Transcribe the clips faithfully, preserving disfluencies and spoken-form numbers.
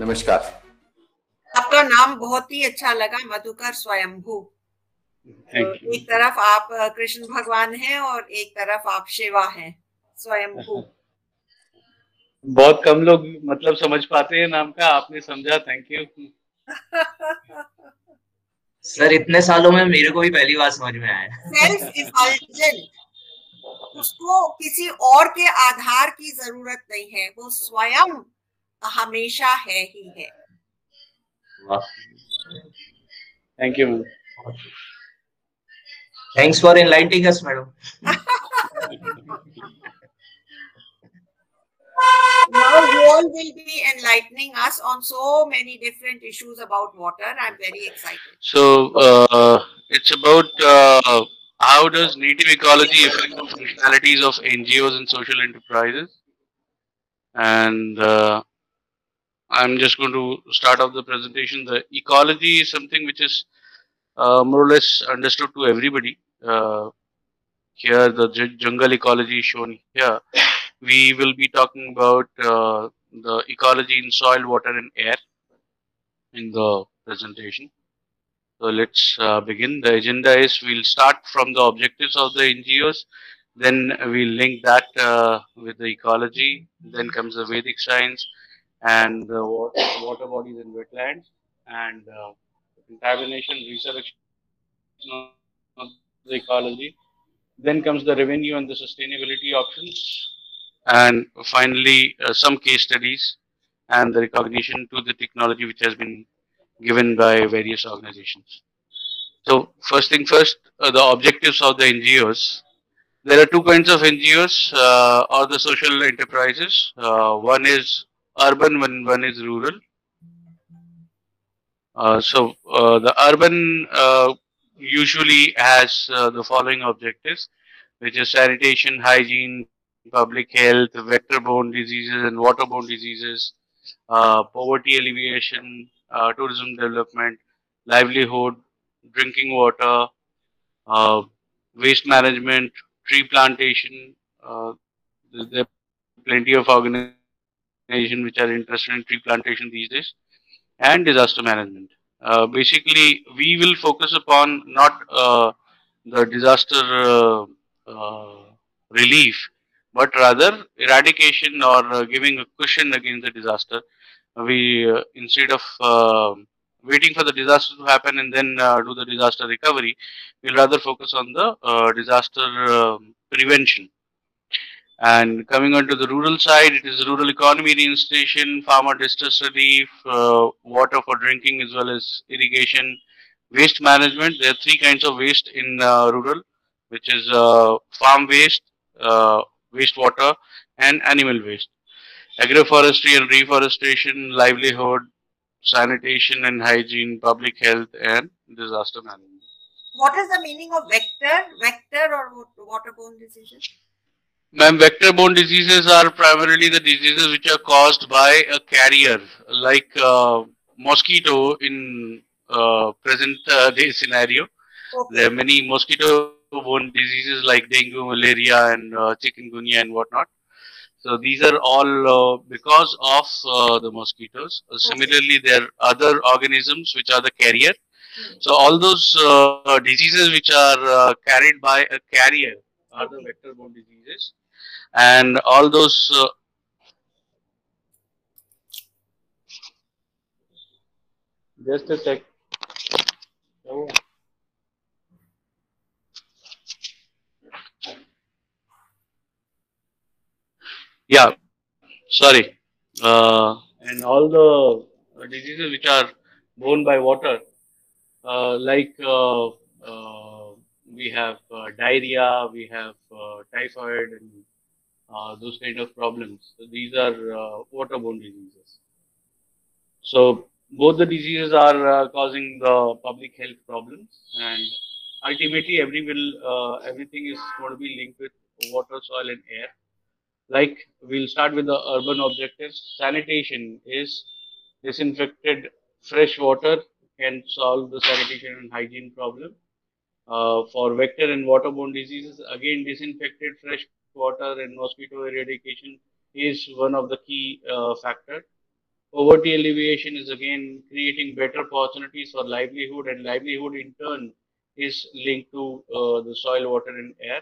नमस्कार। आपका नाम बहुत ही अच्छा लगा, मधुकर स्वयंभू। तो एक तरफ आप कृष्ण भगवान हैं और एक तरफ आप शेवा हैं, स्वयंभू। बहुत कम लोग मतलब समझ पाते हैं नाम का, आपने समझा, थैंक यू। सर इतने सालों में मेरे को भी पहली बार समझ में आया। सेल्फ इंटेलिजेंट, उसको किसी और के आधार की जरूरत नहीं है, वो स्वयं हमेशा है ही है। Thank you ma'am, thanks for enlightening us madam. Now you all will be enlightening us on so many different issues about water. I'm very excited. So uh, it's about uh, how does native ecology affect the functionalities of N G Os and social enterprises? And uh, I'm just going to start off the presentation. The ecology is something which is uh, more or less understood to everybody. Uh, here, the jungle ecology is shown here. We will be talking about uh, the ecology in soil, water and air in the presentation. So let's uh, begin. The agenda is we'll start from the objectives of the N G Os, then we'll link that uh, with the ecology, then comes the Vedic science and the water, water bodies and wetlands and uh, contamination, research of the ecology. Then comes the revenue and the sustainability options. And finally, uh, some case studies and the recognition to the technology which has been given by various organizations. So, first thing first, uh, the objectives of the N G Os. There are two kinds of N G Os uh, or the social enterprises. Uh, one is urban, one, one is rural. Uh, so, uh, the urban uh, usually has uh, the following objectives, which is sanitation, hygiene, public health, vector-borne diseases and water-borne diseases, uh, poverty alleviation, uh, tourism development, livelihood, drinking water, uh, waste management, tree plantation. Uh, there are plenty of organizations which are interested in tree plantation these days, and disaster management. Uh, basically, we will focus upon not uh, the disaster uh, uh, relief, but rather eradication or uh, giving a cushion against the disaster. We uh, instead of uh, waiting for the disaster to happen and then uh, do the disaster recovery, we'll rather focus on the uh, disaster uh, prevention. And coming on to the rural side, it is rural economy reinstallation, farmer distress relief, uh, water for drinking as well as irrigation, waste management. There are three kinds of waste in uh, rural, which is uh, farm waste, uh, wastewater and animal waste. Agroforestry and reforestation, livelihood, sanitation and hygiene, public health and disaster management. What is the meaning of vector? Vector or waterborne diseases? Ma'am, vector-borne diseases are primarily the diseases which are caused by a carrier, like uh, mosquito in uh, present uh, day scenario. Okay. There are many mosquito borne diseases like dengue, malaria and uh, chikungunya and whatnot. So these are all uh, because of uh, the mosquitoes. Uh, similarly, there are other organisms which are the carrier. So all those uh, diseases which are uh, carried by a carrier are the vector borne diseases, and all those uh, just a sec. Oh. Yeah, sorry. Uh, and all the diseases which are borne by water, uh, like uh, uh, we have uh, diarrhea, we have uh, typhoid, and uh, those kind of problems. So these are uh, waterborne diseases. So both the diseases are uh, causing the public health problems, and ultimately, every will uh, everything is going to be linked with water, soil, and air. Like, we'll start with the urban objectives. Sanitation is disinfected fresh water can solve the sanitation and hygiene problem. Uh, for vector and waterborne diseases, again, disinfected fresh water and mosquito eradication is one of the key uh, factors. Poverty alleviation is again creating better opportunities for livelihood, and livelihood in turn is linked to uh, the soil, water, and air.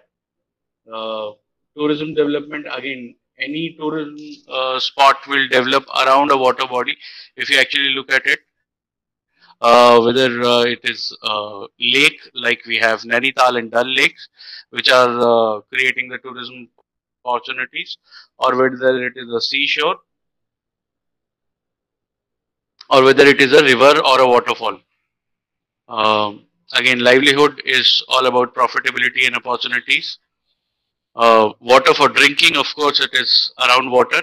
Uh, tourism development, again, any tourism uh, spot will develop around a water body. If you actually look at it, uh, whether uh, it is uh, lake, like we have Nainital and Dal lakes, which are uh, creating the tourism opportunities, or whether it is a seashore, or whether it is a river or a waterfall. Um, again, livelihood is all about profitability and opportunities. Uh, water for drinking, of course, it is around water.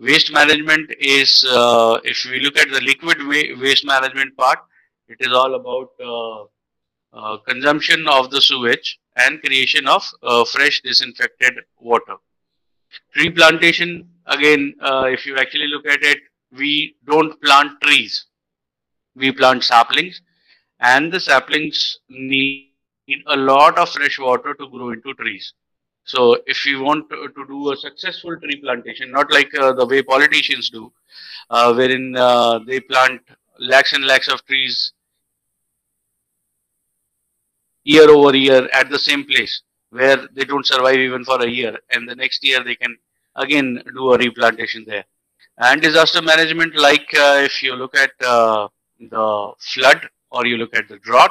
Waste management is, uh, if we look at the liquid wa- waste management part, it is all about uh, uh, consumption of the sewage and creation of uh, fresh disinfected water. Tree plantation, again, uh, if you actually look at it, we don't plant trees, we plant saplings, and the saplings need a lot of fresh water to grow into trees. So if you want to do a successful tree plantation, not like uh, the way politicians do, uh, wherein uh, they plant lakhs and lakhs of trees year over year at the same place, where they don't survive even for a year, and the next year they can again do a replantation there. And disaster management, like uh, if you look at uh, the flood, or you look at the drought,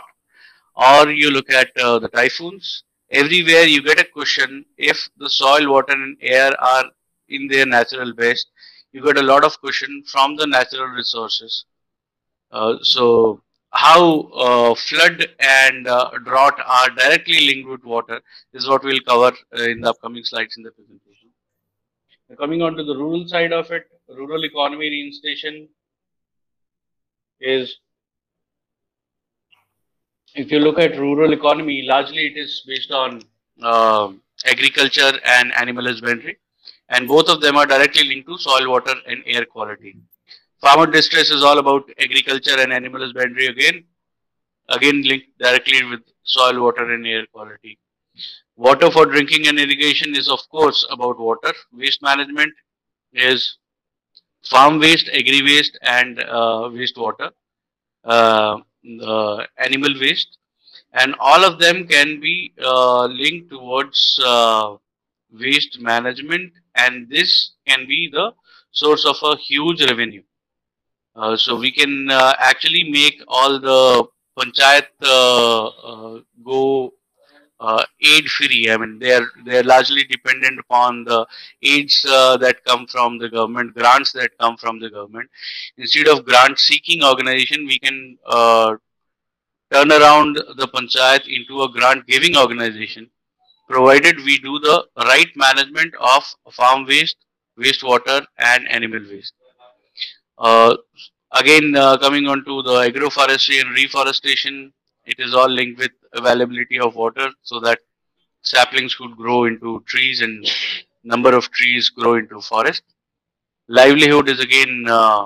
or you look at uh, the typhoons, everywhere you get a question if the soil, water and air are in their natural best. You get a lot of question from the natural resources. Uh, so how uh, flood and uh, drought are directly linked with water is what we'll cover uh, in the upcoming slides in the presentation. Coming on to the rural side of it, rural economy reinstatement is, if you look at rural economy, largely it is based on uh, agriculture and animal husbandry, and both of them are directly linked to soil, water and air quality. Farmer distress is all about agriculture and animal husbandry, again, again linked directly with soil, water and air quality. Water for drinking and irrigation is, of course, about water. Waste management is farm waste, agri waste and uh, wastewater, uh, uh, animal waste, and all of them can be uh, linked towards uh, waste management, and this can be the source of a huge revenue. Uh, so we can uh, actually make all the panchayat uh, uh, go Uh, aid free. I mean, they are they are largely dependent upon the aids uh, that come from the government, grants that come from the government. Instead of grant seeking organization, we can uh, turn around the panchayat into a grant giving organization, provided we do the right management of farm waste, wastewater and animal waste. Uh, again, uh, coming on to the agroforestry and reforestation, it is all linked with availability of water, so that saplings could grow into trees and number of trees grow into forest. Livelihood is again uh,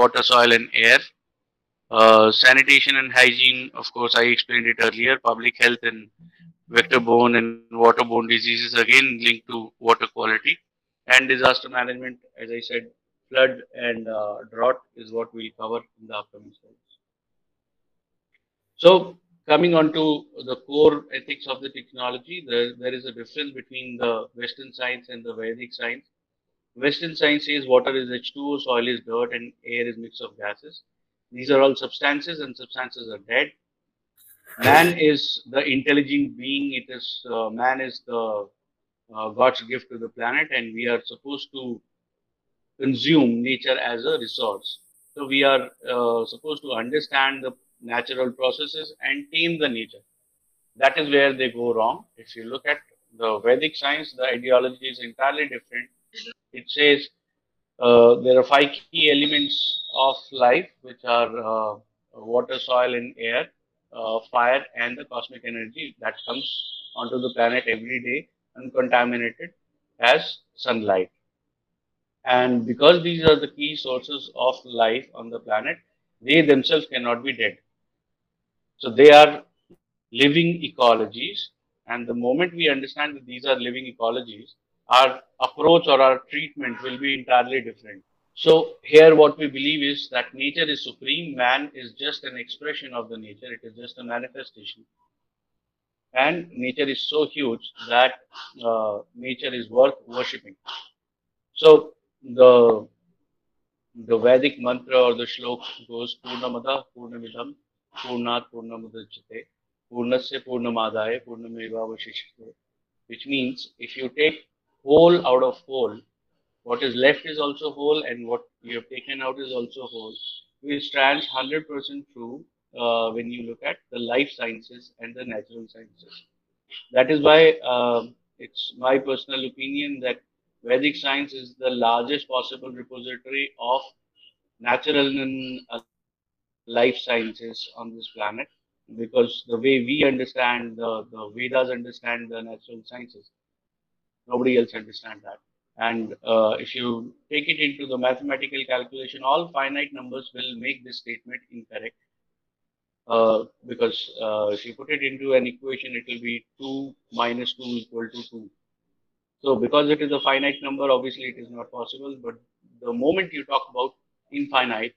water, soil and air. Uh, sanitation and hygiene, of course, I explained it earlier. Public health and vector-borne and water-borne diseases again linked to water quality. And disaster management, as I said, flood and uh, drought is what we'll cover in the upcoming slides. So, coming on to the core ethics of the technology, there, there is a difference between the Western science and the Vedic science. Western science says water is H two O, soil is dirt and air is mix of gases. These are all substances and substances are dead. Man is the intelligent being. It is uh, man is the uh, God's gift to the planet, and we are supposed to consume nature as a resource. So we are uh, supposed to understand the natural processes and tame the nature. That is where they go wrong. If you look at the Vedic science, the ideology is entirely different. It says uh, there are five key elements of life, which are uh, water, soil and air, uh, fire and the cosmic energy that comes onto the planet every day uncontaminated as sunlight. And because these are the key sources of life on the planet, they themselves cannot be dead. So they are living ecologies, and the moment we understand that these are living ecologies, our approach or our treatment will be entirely different. So here what we believe is that nature is supreme, man is just an expression of the nature, it is just a manifestation. And nature is so huge that uh, nature is worth worshipping. So the, the Vedic mantra or the shlok goes Purnamada, Purnamidam, Purnat, Purnamadachite, Purnasya, Purnamadaya, Purnamevavashishite, which means if you take whole out of whole, what is left is also whole and what you have taken out is also whole, which stands one hundred percent true uh, when you look at the life sciences and the natural sciences. That is why uh, it's my personal opinion that Vedic science is the largest possible repository of natural and life sciences on this planet, because the way we understand, the, the Vedas understand the natural sciences, nobody else understands that. And uh, if you take it into the mathematical calculation, all finite numbers will make this statement incorrect. Uh, because uh, if you put it into an equation, it will be two minus two equal to two. So because it is a finite number, obviously it is not possible. But the moment you talk about infinite,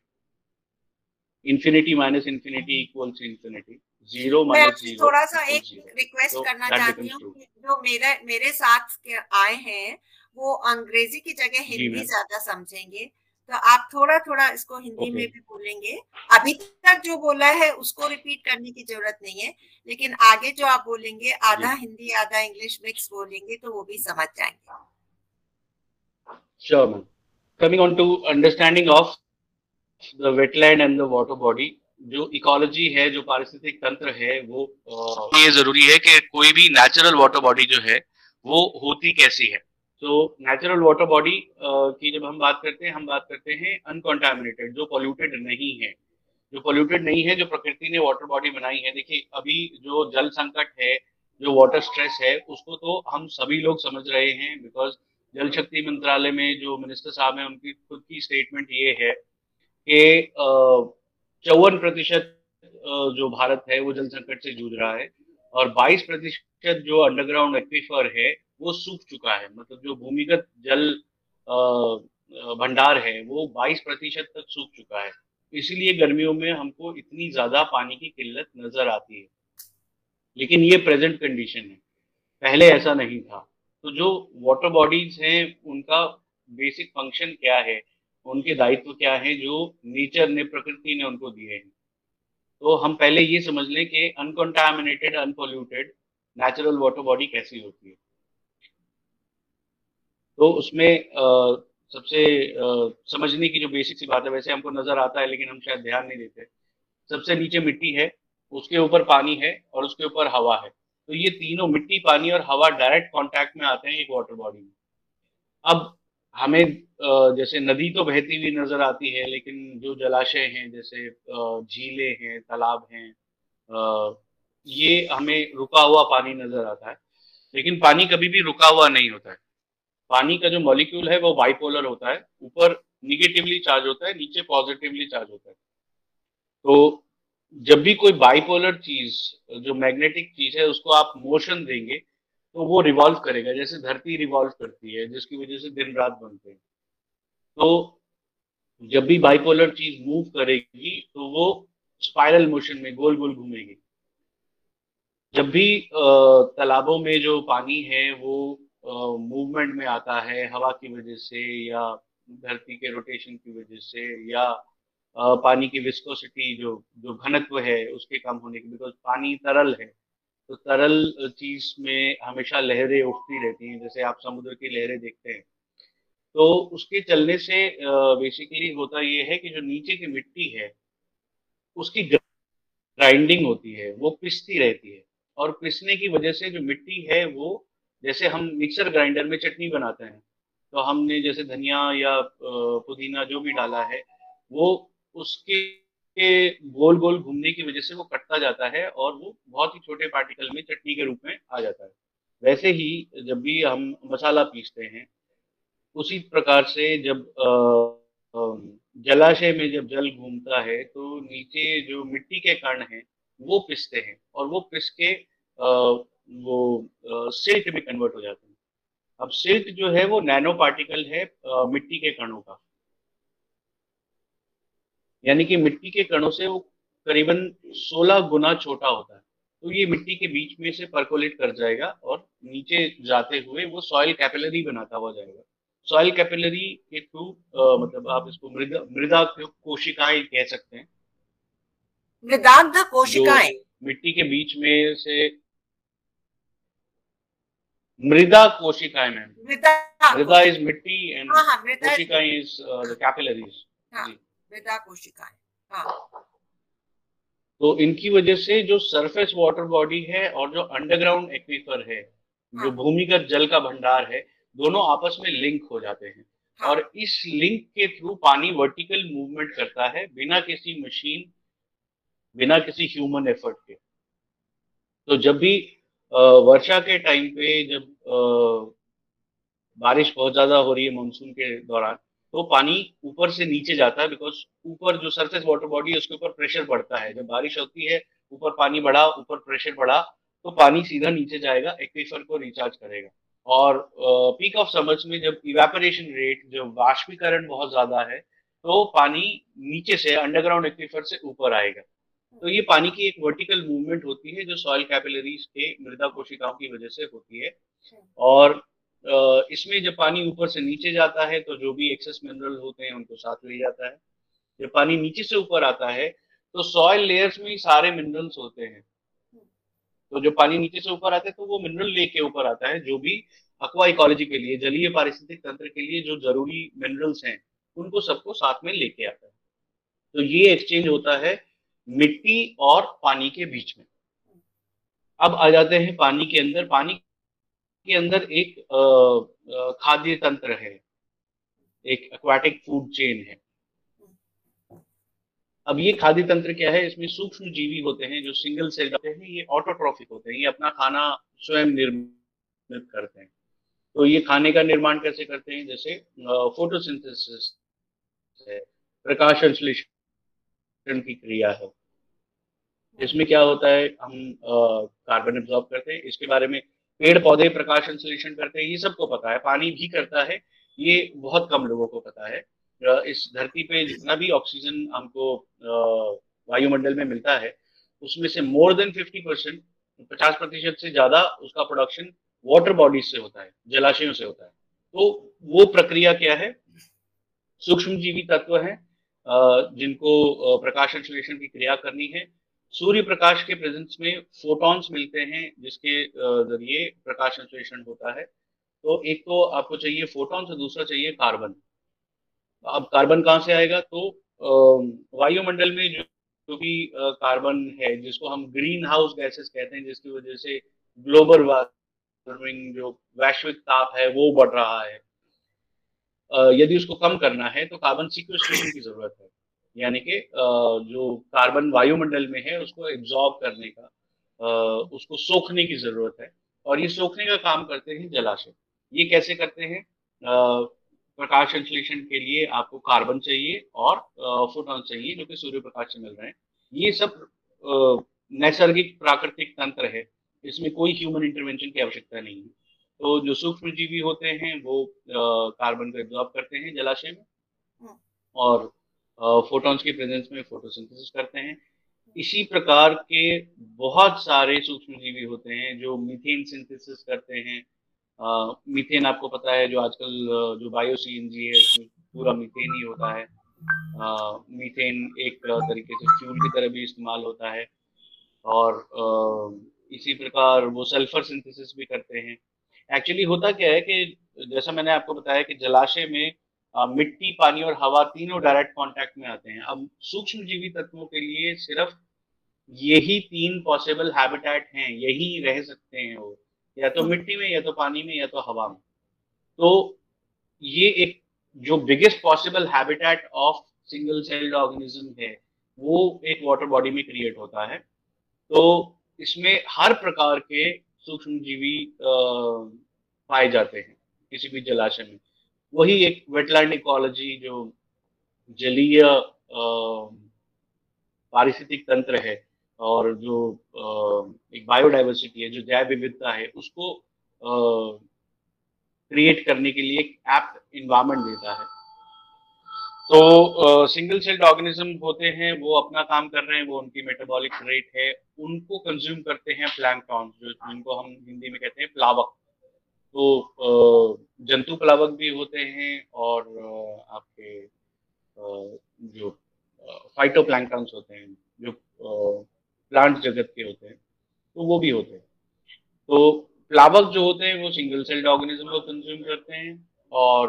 infinity minus infinity equals infinity. Zero मैं आपसे थोड़ा सा एक request so, करना चाहती हूँ, जो मेरे मेरे साथ के आए हैं वो अंग्रेजी की जगह हिंदी ज्यादा समझेंगे, तो आप थोड़ा थोड़ा इसको हिंदी okay. में भी बोलेंगे। अभी तक जो बोला है उसको रिपीट करने की जरूरत नहीं है, लेकिन आगे जो आप बोलेंगे आधा हिंदी आधा इंग्लिश मिक्स बोलेंगे तो वो भी समझ जाएंगे। Sure ma'am. Coming on to understanding of the wetland and the water body, जो इकोलॉजी है, जो पारिस्थितिक तंत्र है, वो आ, ये जरूरी है कि कोई भी नेचुरल वाटर बॉडी जो है वो होती कैसी है। तो नेचुरल वाटर बॉडी की जब हम बात करते हैं, हम बात करते हैं अनकॉन्टामिनेटेड, जो पॉल्यूटेड नहीं है, जो पॉल्यूटेड नहीं है, जो प्रकृति ने वाटर बॉडी बनाई है। देखिए अभी जो जल संकट है, जो वाटर स्ट्रेस है, उसको तो हम सभी लोग समझ रहे हैं, बिकॉज जल शक्ति मंत्रालय में जो मिनिस्टर साहब हैं उनकी खुद की स्टेटमेंट ये है कि चौवन प्रतिशत जो भारत है वो जल संकट से जूझ रहा है और बाईस प्रतिशत जो अंडरग्राउंड एक्वीफर है वो सूख चुका है। मतलब जो भूमिगत जल भंडार है वो बाईस प्रतिशत तक सूख चुका है। इसीलिए गर्मियों में हमको इतनी ज्यादा पानी की किल्लत नजर आती है, लेकिन ये प्रेजेंट कंडीशन है, पहले ऐसा नहीं था। तो जो वाटर बॉडीज हैं उनका बेसिक फंक्शन क्या है, उनके दायित्व क्या है जो नेचर ने, प्रकृति ने उनको दिए हैं। तो हम पहले ये समझ लें कि uncontaminated unpolluted natural water body कैसी होती है। तो उसमें आ, सबसे आ, समझने की जो बेसिक सी बात है, वैसे हमको नजर आता है लेकिन हम शायद ध्यान नहीं देते, सबसे नीचे मिट्टी है, उसके ऊपर पानी है और उसके ऊपर हवा है। तो ये तीनों मिट्टी, पानी और हवा डायरेक्ट कॉन्टैक्ट में आते हैं एक वाटर बॉडी में। अब हमें जैसे नदी तो बहती हुई नजर आती है, लेकिन जो जलाशय हैं, जैसे झीलें हैं, तालाब हैं, ये हमें रुका हुआ पानी नजर आता है। लेकिन पानी कभी भी रुका हुआ नहीं होता है। पानी का जो मॉलिक्यूल है वो बाइपोलर होता है, ऊपर निगेटिवली चार्ज होता है, नीचे पॉजिटिवली चार्ज होता है। तो जब भी कोई बाइपोलर चीज, जो मैग्नेटिक चीज है, उसको आप मोशन देंगे तो वो रिवॉल्व करेगा, जैसे धरती रिवॉल्व करती है, जिसकी वजह से दिन रात बनते हैं। तो जब भी बाइपोलर चीज मूव करेगी तो वो स्पाइरल मोशन में गोल गोल घूमेगी। जब भी तालाबों में जो पानी है वो मूवमेंट में आता है, हवा की वजह से या धरती के रोटेशन की वजह से या पानी की विस्कोसिटी, जो जो घनत्व है उसके कम होने की, बिकॉज पानी तरल है तो तरल चीज में हमेशा लहरें उठती रहती हैं, जैसे आप समुद्र की लहरें देखते हैं। तो उसके चलने से बेसिकली होता ये है कि जो नीचे की मिट्टी है उसकी ग्राइंडिंग होती है, वो पिसती रहती है और पिसने की वजह से जो मिट्टी है वो, जैसे हम मिक्सर ग्राइंडर में चटनी बनाते हैं, तो हमने जैसे धनिया या पुदीना जो भी डाला है वो उसके के गोल गोल घूमने की वजह से वो कटता जाता है और वो बहुत ही छोटे पार्टिकल में चटनी के रूप में आ जाता है। वैसे ही जब भी हम मसाला पीसते हैं, उसी प्रकार से जब जलाशय में जब जल घूमता है तो नीचे जो मिट्टी के कण हैं वो पिसते हैं और वो पिस के वो सिल्ट में कन्वर्ट हो जाते हैं। अब सिल्ट जो है वो नैनो पार्टिकल है मिट्टी के कणों का, यानी कि मिट्टी के कणों से वो करीबन सोलह गुना छोटा होता है। तो ये मिट्टी के बीच में से परकोलेट कर जाएगा और नीचे जाते हुए वो सॉइल कैपिलरी बनाता हुआ जाएगा। सॉइल कैपिलरी के थ्रू मतलब आप इसको मृदा मृदा कोशिकाएं कह सकते हैं, मृदांध कोशिकाएं मिट्टी के बीच में से मृदा कोशिकाएं मैम मृदा इज मिट्टी एंड कोशिकाएं इज द कैपिलरीज मृदा कोशिकाएं। हाँ, तो इनकी वजह से जो सरफेस वाटर बॉडी है और जो अंडरग्राउंड एक्वीफर है, हाँ, जो भूमिगत जल का भंडार है, दोनों आपस में लिंक हो जाते हैं। हाँ, और इस लिंक के थ्रू पानी वर्टिकल मूवमेंट करता है बिना किसी मशीन, बिना किसी ह्यूमन एफर्ट के। तो जब भी वर्षा के टाइम पे जब बारिश बहुत ज्यादा हो रही है मानसून के दौरान, तो पानी ऊपर से नीचे जाता है बिकॉज ऊपर जो सरफेस वाटर बॉडी है उसके ऊपर प्रेशर बढ़ता है। जब बारिश होती है ऊपर पानी बढ़ा, ऊपर प्रेशर बढ़ा, तो पानी सीधा नीचे जाएगा, एक्वीफर को रिचार्ज करेगा। और पीक ऑफ समर्स में जब इवेपोरेशन रेट, जब वाष्पीकरण बहुत ज्यादा है, तो पानी नीचे से अंडरग्राउंड एक्वीफर से ऊपर आएगा। तो ये पानी की एक वर्टिकल मूवमेंट होती है जो सॉइल कैपिलरीज के मृदा कोशिकाओं की वजह से होती है। और इसमें जब पानी ऊपर से नीचे जाता है तो जो भी एक्सेस मिनरल होते हैं उनको साथ ले जाता है। जब पानी नीचे से ऊपर आता है तो सॉइल लेयर्स में ही सारे मिनरल्स होते हैं। तो जो पानी नीचे से ऊपर आता है तो वो मिनरल लेके ऊपर आता है, जो भी एक्वा इकोलॉजी के लिए, जलीय पारिस्थितिक तंत्र के लिए जो जरूरी मिनरल्स हैं उनको सबको साथ में लेके आता है। तो ये एक्सचेंज होता है मिट्टी और पानी के बीच में। अब आ जाते हैं पानी के अंदर। पानी के अंदर एक खाद्य तंत्र है, एक एक्वाटिक फूड चेन है। अब ये खाद्य तंत्र क्या है, इसमें सूक्ष्म जीवी होते हैं जो सिंगल सेल होते हैं, ये ऑटोट्रॉफिक होते हैं, ये अपना खाना स्वयं निर्मित करते हैं। तो ये खाने का निर्माण कैसे करते हैं, जैसे फोटोसिंथेसिस है, प्रकाश संश्लेषण की क्रिया है। इसमें क्या होता है, हम कार्बन एब्जॉर्ब करते हैं। इसके बारे में पेड़ पौधे प्रकाश संश्लेषण करते हैं, ये सबको पता है। पानी भी करता है, ये बहुत कम लोगों को पता है। इस धरती पे जितना भी ऑक्सीजन हमको वायुमंडल में मिलता है उसमें से मोर देन फिफ्टी परसेंट, पचास प्रतिशत से ज्यादा उसका प्रोडक्शन वाटर बॉडीज से होता है, जलाशयों से होता है। तो वो प्रक्रिया क्या है, सूक्ष्मजीवी तत्व है जिनको प्रकाश संश्लेषण की क्रिया करनी है। सूर्य प्रकाश के प्रेजेंस में फोटॉन्स मिलते हैं जिसके जरिए प्रकाश संश्लेषण होता है। तो एक तो आपको चाहिए फोटॉन्स और दूसरा चाहिए कार्बन। अब कार्बन कहाँ से आएगा, तो वायुमंडल में जो जो भी कार्बन है, जिसको हम ग्रीन हाउस गैसेस कहते हैं, जिसकी वजह से ग्लोबल वार्मिंग, जो वैश्विक ताप है वो बढ़ रहा है। यदि उसको कम करना है तो कार्बन सीक्वेस्ट्रेशन की जरूरत है, यानी कि जो कार्बन वायुमंडल में है उसको एब्जॉर्ब करने का, उसको सोखने की जरूरत है। और ये सोखने का काम करते हैं जलाशय। ये कैसे करते हैं, प्रकाश संश्लेषण के लिए आपको कार्बन चाहिए और फोटॉन चाहिए जो कि सूर्य प्रकाश से मिल रहे हैं। ये सब नैसर्गिक प्राकृतिक तंत्र है, इसमें कोई ह्यूमन इंटरवेंशन की आवश्यकता नहीं है। तो जो सूक्ष्मजीवी होते हैं वो कार्बन को एब्जॉर्ब करते हैं जलाशय में और फोटॉन्स के प्रेजेंस में फोटोसिंथेसिस करते हैं। इसी प्रकार के बहुत सारे सूक्ष्मजीवी होते हैं जो मीथेन सिंथेसिस करते हैं। मीथेन आपको पता है, जो आजकल जो बायो सी एन जी है उसमें पूरा मीथेन ही होता है। मीथेन एक तरीके से फ्यूल की तरह भी इस्तेमाल होता है। और आ, इसी प्रकार वो सल्फर सिंथेसिस भी करते हैं। एक्चुअली होता क्या है कि जैसा मैंने आपको बताया कि जलाशय में आ, मिट्टी, पानी और हवा तीनों डायरेक्ट कॉन्टैक्ट में आते हैं। अब सूक्ष्मजीवी तत्वों के लिए सिर्फ यही तीन पॉसिबल हैबिटेट हैं, यही रह सकते हैं वो, या तो मिट्टी में, या तो पानी में, या तो हवा में। तो ये एक जो biggest possible habitat of single celled organism है वो एक वाटर बॉडी में क्रिएट होता है। तो इसमें हर प्रकार के सूक्ष्मजीवी पाए जाते हैं किसी भी जलाशय में। वही एक वेटलैंड इकोलॉजी, जो जलीय पारिस्थितिक तंत्र है और जो एक बायोडाइवर्सिटी है, जो जैव विविधता है, उसको क्रिएट करने के लिए एक एप्ट इन्वायरमेंट देता है। तो सिंगल सेल्ड ऑर्गेनिज्म होते हैं, वो अपना काम कर रहे हैं, वो उनकी मेटाबॉलिक रेट है, उनको कंज्यूम करते हैं प्लैंकटॉन, जो जिनको हम हिंदी में कहते हैं प्लावक। तो जंतु प्लावक भी होते हैं और आपके जो फाइटोप्लैंकटॉन्स होते हैं जो प्लांट जगत के होते हैं, तो वो भी होते हैं। तो प्लावक जो होते हैं वो सिंगल सेल्ड ऑर्गेनिज्म को कंज्यूम करते हैं, और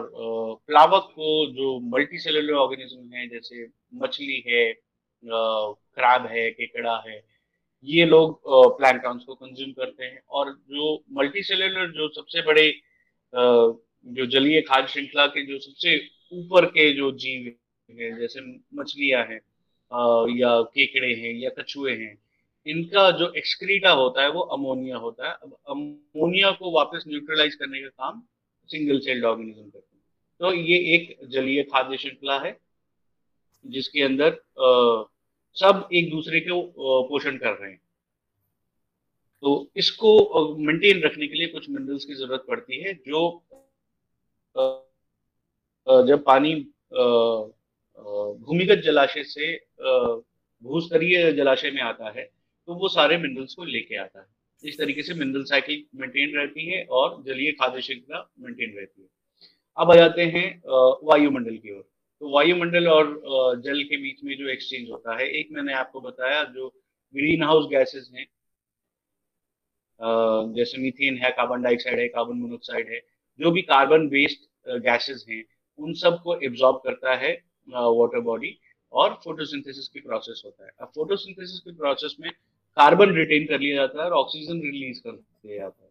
प्लावक को जो मल्टी सेलुलर ऑर्गेनिज्म है जैसे मछली है, क्राब है, केकड़ा है, ये लोग प्लैंकटॉन्स को कंज्यूम करते हैं। और जो मल्टी सेलुलर, जो सबसे बड़े जो जलीय खाद्य श्रृंखला के जो सबसे ऊपर के जो जीव हैं जैसे मछलियां हैं या केकड़े हैं या कछुए हैं, इनका जो एक्सक्रीटा होता है वो अमोनिया होता है। अब अमोनिया को वापस न्यूट्रलाइज करने का काम सिंगल सेल्ड ऑर्गेनिज्म करते हैं। तो ये एक जलीय खाद्य श्रृंखला है जिसके अंदर आ, सब एक दूसरे के पोषण कर रहे हैं। तो इसको मेंटेन रखने के लिए कुछ मिनरल्स की जरूरत पड़ती है, जो जब पानी भूमिगत जलाशय से भूस्तरीय जलाशय में आता है तो वो सारे मिनरल्स को लेके आता है। इस तरीके से मिनरल साइकिल मेंटेन रहती है और जलीय खाद्य श्रृंखला मेंटेन रहती है। अब आ जाते हैं वायुमंडल की ओर। तो वायुमंडल और जल के बीच में जो एक्सचेंज होता है, एक मैंने आपको बताया जो ग्रीन हाउस गैसेस हैं जैसे मीथेन है, कार्बन डाइऑक्साइड है, कार्बन मोनोऑक्साइड है, जो भी कार्बन बेस्ड गैसेस हैं उन सब को एब्जॉर्ब करता है वाटर बॉडी, और फोटोसिंथेसिस की प्रोसेस होता है। अब फोटोसिंथेसिस की प्रोसेस में कार्बन रिटेन कर लिया जाता है और ऑक्सीजन रिलीज कर दिया जाता है।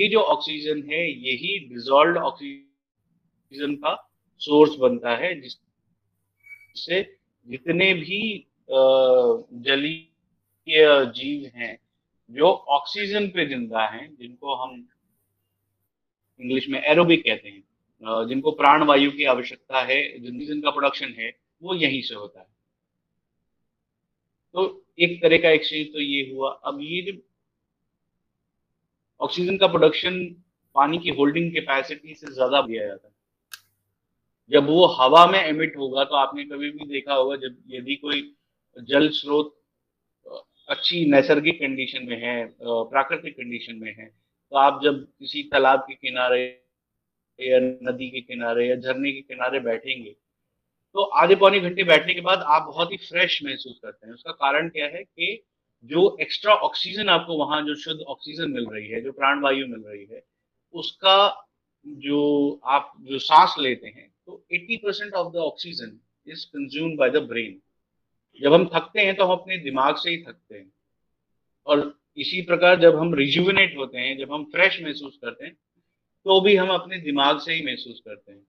ये जो ऑक्सीजन है यही डिजॉल्व्ड ऑक्सीजन का सोर्स बनता है, जिस से जितने भी जलीय जीव हैं जो ऑक्सीजन पे जिंदा हैं, जिनको हम इंग्लिश में एरोबिक कहते हैं, जिनको प्राण वायु की आवश्यकता है, जिनका प्रोडक्शन है, वो यहीं से होता है। तो एक तरह का एक्सचेंज तो ये हुआ। अब ये जो ऑक्सीजन का प्रोडक्शन पानी की होल्डिंग कैपेसिटी से ज्यादा दिया जाता है, जब वो हवा में एमिट होगा, तो आपने कभी भी देखा होगा जब यदि कोई जल स्रोत अच्छी नैसर्गिक कंडीशन में है, प्राकृतिक कंडीशन में है, तो आप जब किसी तालाब के किनारे या नदी के किनारे या झरने के किनारे बैठेंगे तो आधे पौने घंटे बैठने के बाद आप बहुत ही फ्रेश महसूस करते हैं। उसका कारण क्या है कि जो एक्स्ट्रा ऑक्सीजन आपको वहाँ, जो शुद्ध ऑक्सीजन मिल रही है, जो प्राण वायु मिल रही है, उसका जो आप जो सांस लेते हैं तो अस्सी percent of the oxygen is consumed by the brain. जब हम थकते हैं तो हम अपने दिमाग से ही थकते हैं, और इसी प्रकार जब हम रिजुविनेट होते हैं, जब हम फ्रेश महसूस करते हैं, तो भी हम अपने दिमाग से ही महसूस करते हैं,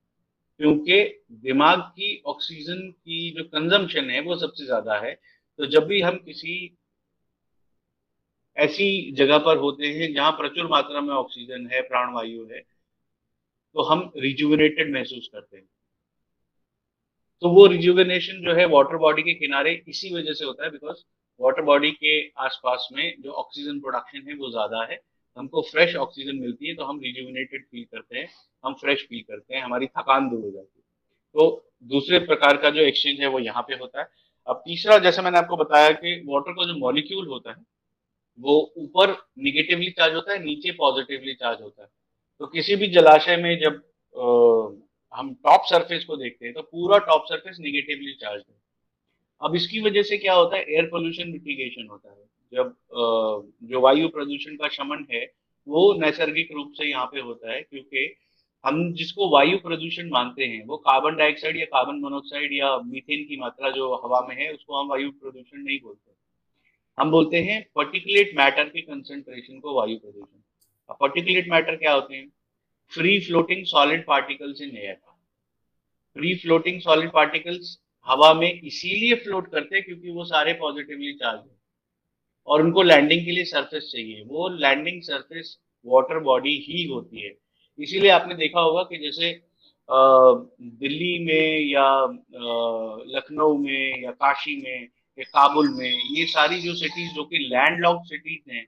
क्योंकि दिमाग की ऑक्सीजन की जो कंजम्पशन है वो सबसे ज्यादा है। तो जब भी हम किसी ऐसी जगह पर होते हैं जहाँ प्रचुर मात्रा में ऑक्सीजन है, प्राणवायु है, तो हम रिजुविनेटेड महसूस करते हैं। तो वो रिजुविनेशन जो है वाटर बॉडी के किनारे इसी वजह से होता है, बिकॉज वाटर बॉडी के आसपास में जो ऑक्सीजन प्रोडक्शन है वो ज़्यादा है, हमको फ्रेश ऑक्सीजन मिलती है, तो हम रिजुविनेटेड फील करते हैं, हम फ्रेश फील करते हैं, हमारी थकान दूर हो जाती है। तो दूसरे प्रकार का जो एक्सचेंज है वो यहाँ पे होता है। अब तीसरा, जैसे मैंने आपको बताया कि वाटर का जो मॉलिक्यूल होता है वो ऊपर निगेटिवली चार्ज होता है, नीचे पॉजिटिवली चार्ज होता है। तो किसी भी जलाशय में जब आ, हम टॉप सरफेस को देखते हैं तो पूरा टॉप सरफेस निगेटिवली चार्ज है। अब इसकी वजह से क्या होता है, एयर पोल्यूशन मिटिगेशन होता है। जब आ, जो वायु प्रदूषण का शमन है वो नैसर्गिक रूप से यहाँ पे होता है, क्योंकि हम जिसको वायु प्रदूषण मानते हैं वो कार्बन डाइऑक्साइड या कार्बन मोनोऑक्साइड या मीथेन की मात्रा जो हवा में है उसको हम वायु प्रदूषण नहीं बोलते, हम बोलते हैं पर्टिकुलेट मैटर के कंसंट्रेशन को वायु प्रदूषण। पर्टिकुलेट मैटर क्या होते हैं? Free floating solid particles in air. Free floating solid particles हवा में इसीलिए फ्लोट करते हैं क्योंकि वो सारे पॉजिटिवली चार्ज हैं और उनको लैंडिंग के लिए सरफेस चाहिए। वो लैंडिंग सरफेस वाटर बॉडी ही होती है। इसीलिए आपने देखा होगा कि जैसे दिल्ली में या लखनऊ में या काशी में या काबुल में, ये सारी जो सिटीज जो कि लैंडलॉक्ड सिटीज हैं,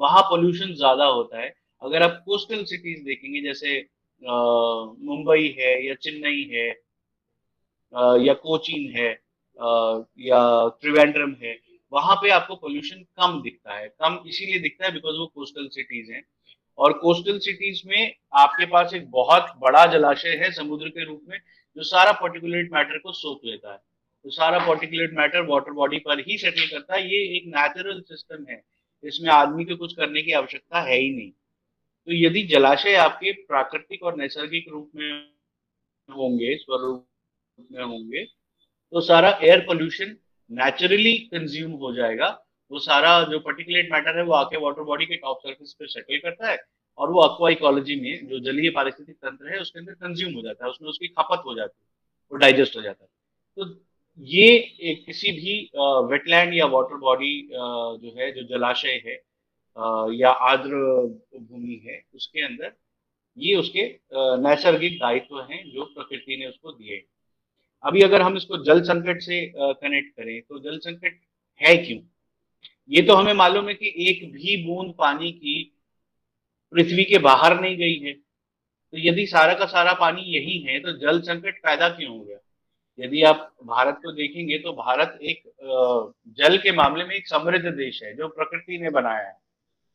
वहाँ पोल्यूशन ज़्यादा होता है। अगर आप कोस्टल सिटीज देखेंगे जैसे मुंबई है या चेन्नई है या कोचीन है या त्रिवेंद्रम है, वहां पे आपको पोल्यूशन कम दिखता है। कम इसीलिए दिखता है बिकॉज वो कोस्टल सिटीज हैं, और कोस्टल सिटीज में आपके पास एक बहुत बड़ा जलाशय है समुद्र के रूप में जो सारा पार्टिकुलेट मैटर को सोख लेता है, तो सारा पार्टिकुलेट मैटर वाटर बॉडी पर ही सेटल करता है। ये एक नेचुरल सिस्टम है, इसमें आदमी को कुछ करने की आवश्यकता है ही नहीं। तो यदि जलाशय आपके प्राकृतिक और नैसर्गिक रूप में होंगे, स्वरूप में होंगे, तो सारा एयर पोल्यूशन नेचुरली कंज्यूम हो जाएगा। वो सारा जो पार्टिकुलेट मैटर है वो आके वाटर बॉडी के टॉप सरफेस पे सेटल करता है और वो अक्वा इकोलॉजी में जो जलीय पारिस्थितिक तंत्र है उसके अंदर कंज्यूम हो जाता है, उसमें उसकी खपत हो जाती है, वो डाइजेस्ट हो जाता है। तो ये एक किसी भी वेटलैंड या वाटर बॉडी जो है, जो जलाशय है या आर्द्र भूमि है, उसके अंदर ये उसके नैसर्गिक दायित्व हैं जो प्रकृति ने उसको दिए। अभी अगर हम इसको जल संकट से कनेक्ट करें तो जल संकट है क्यों? ये तो हमें मालूम है कि एक भी बूंद पानी की पृथ्वी के बाहर नहीं गई है, तो यदि सारा का सारा पानी यही है तो जल संकट पैदा क्यों हो गया? यदि आप भारत को देखेंगे तो भारत एक जल के मामले में एक समृद्ध देश है जो प्रकृति ने बनाया है।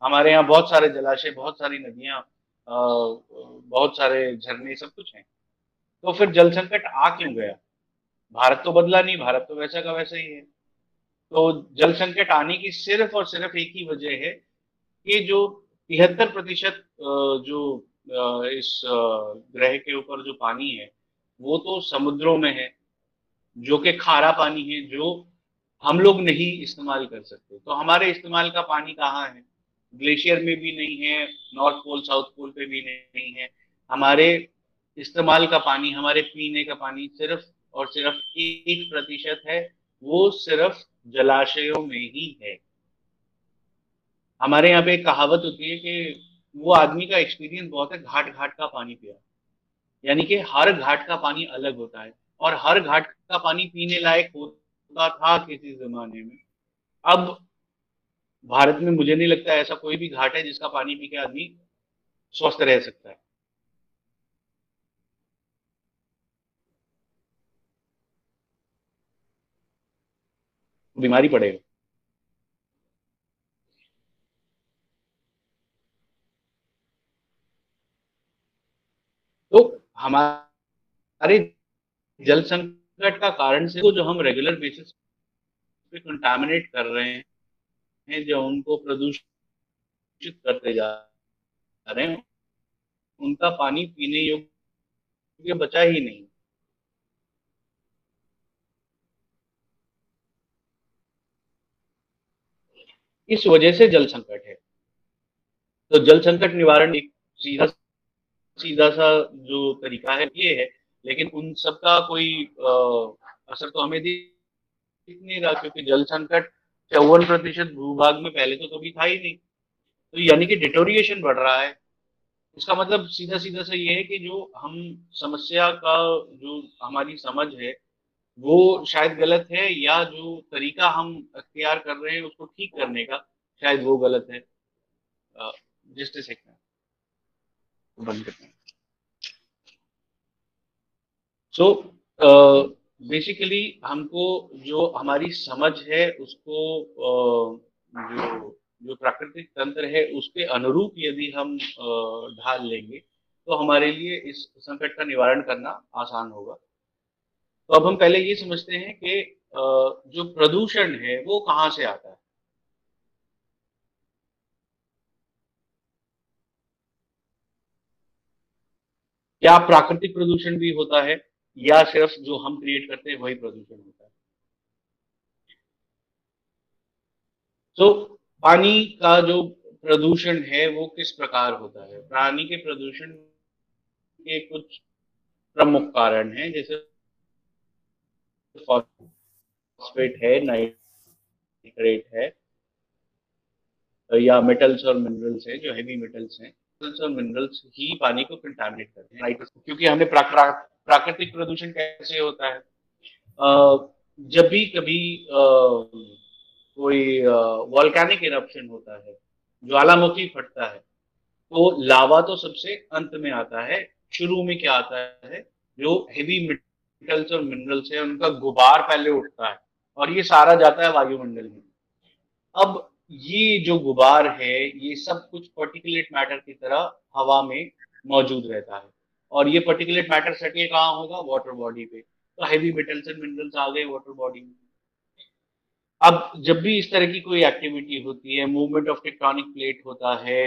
हमारे यहाँ बहुत सारे जलाशय, बहुत सारी नदियां, बहुत सारे झरने, सब कुछ हैं। तो फिर जल संकट आ क्यों गया? भारत तो बदला नहीं, भारत तो वैसा का वैसा ही है। तो जल संकट आने की सिर्फ और सिर्फ एक ही वजह है कि जो तिहत्तर प्रतिशत जो इस ग्रह के ऊपर जो पानी है वो तो समुद्रों में है, जो कि खारा पानी है जो हम लोग नहीं इस्तेमाल कर सकते। तो हमारे इस्तेमाल का पानी कहाँ है? ग्लेशियर में भी नहीं है, नॉर्थ पोल साउथ पोल पे भी नहीं है। हमारे इस्तेमाल का पानी, हमारे पीने का पानी सिर्फ और सिर्फ एक प्रतिशत है, वो सिर्फ जलाशयों में ही है। हमारे यहाँ पे एक कहावत होती है कि वो आदमी का एक्सपीरियंस बहुत है घाट घाट का पानी पिया, यानी कि हर घाट का पानी अलग होता है, और हर घाट का पानी पीने लायक होता था किसी जमाने में। अब भारत में मुझे नहीं लगता ऐसा कोई भी घाट है जिसका पानी पी के आदमी स्वस्थ रह सकता है। बीमारी पड़ेगा। तो हमारे जल संकट का कारण से वो जो हम रेगुलर बेसिस पे कंटामिनेट कर रहे हैं, जो उनको प्रदूषित करते जा रहे हैं, उनका पानी पीने योग्य बचा ही नहीं। इस वजह से जल संकट है। तो जल संकट निवारण एक सीधा सीधा सा जो तरीका है ये है, लेकिन उन सबका कोई असर तो हमें दिख नहीं रहा, क्योंकि जल संकट चौवन प्रतिशत भूभाग में पहले तो कभी था ही नहीं। तो यानी कि डिटोरिएशन बढ़ रहा है। इसका मतलब सीधा सीधा सा ये है कि जो हम समस्या का जो हमारी समझ है वो शायद गलत है, या जो तरीका हम अख्तियार कर रहे हैं उसको ठीक करने का शायद वो गलत है। जस्ट अ सेकंड, बंद करते हैं। सो so, uh, बेसिकली हमको जो हमारी समझ है उसको जो जो प्राकृतिक तंत्र है उसके अनुरूप यदि हम ढाल लेंगे तो हमारे लिए इस संकट का निवारण करना आसान होगा। तो अब हम पहले ये समझते हैं कि जो प्रदूषण है वो कहाँ से आता है। क्या प्राकृतिक प्रदूषण भी होता है या सिर्फ जो हम क्रिएट करते हैं वही प्रदूषण होता है? तो so, पानी का जो प्रदूषण है वो किस प्रकार होता है? पानी के प्रदूषण के कुछ प्रमुख कारण हैं, जैसे फॉस्फेट है, नाइट्रेट है, या मेटल्स और मिनरल्स हैं, जो हैवी मिनरल्स हैं। मेटल्स और मिनरल्स ही पानी को कंटामिनेट करते हैं, क्योंकि हमने प्राकृतिक प्राकृतिक प्रदूषण कैसे होता है? जब भी कभी कोई वॉल्केनिक इरप्शन होता है, ज्वालामुखी फटता है, तो लावा तो सबसे अंत में आता है। शुरू में क्या आता है? जो हेवी केमिकल्स और मिनरल से उनका गुबार पहले उठता है और ये सारा जाता है वायुमंडल में। अब ये जो गुबार है ये सब कुछ पार्टिकुलेट मैटर की तरह हवा में मौजूद रहता है और ये पार्टिकुलेट मैटर सटे कहाँ होगा? वाटर बॉडी पे। तो हैवी मेटल्स एंड मिनरल्स आ गए वाटर बॉडी में। अब जब भी इस तरह की कोई एक्टिविटी होती है, मूवमेंट ऑफ टेक्टोनिक प्लेट होता है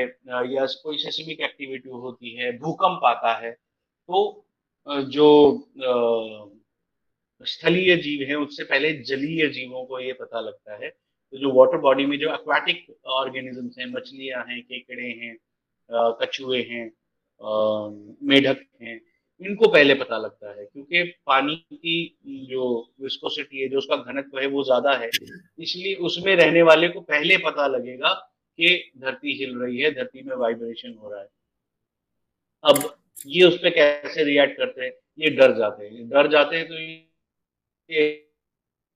या कोई सेस्मिक एक्टिविटी होती है, भूकंप आता है, तो जो स्थलीय जीव है उससे पहले जलीय जीवों को ये पता लगता है। तो जो वाटर बॉडी में जो एक्वाटिक ऑर्गेनिजम्स हैं, मछलियां हैं, केकड़े हैं, कछुए हैं, मेढक हैं, इनको पहले पता लगता है क्योंकि पानी की जो विस्कोसिटी है, जो उसका घनत्व है वो ज्यादा है, इसलिए उसमें रहने वाले को पहले पता लगेगा कि धरती हिल रही है, धरती में वाइब्रेशन हो रहा है। अब ये उस पर कैसे रिएक्ट करते हैं? ये डर जाते हैं। डर जाते हैं तो ये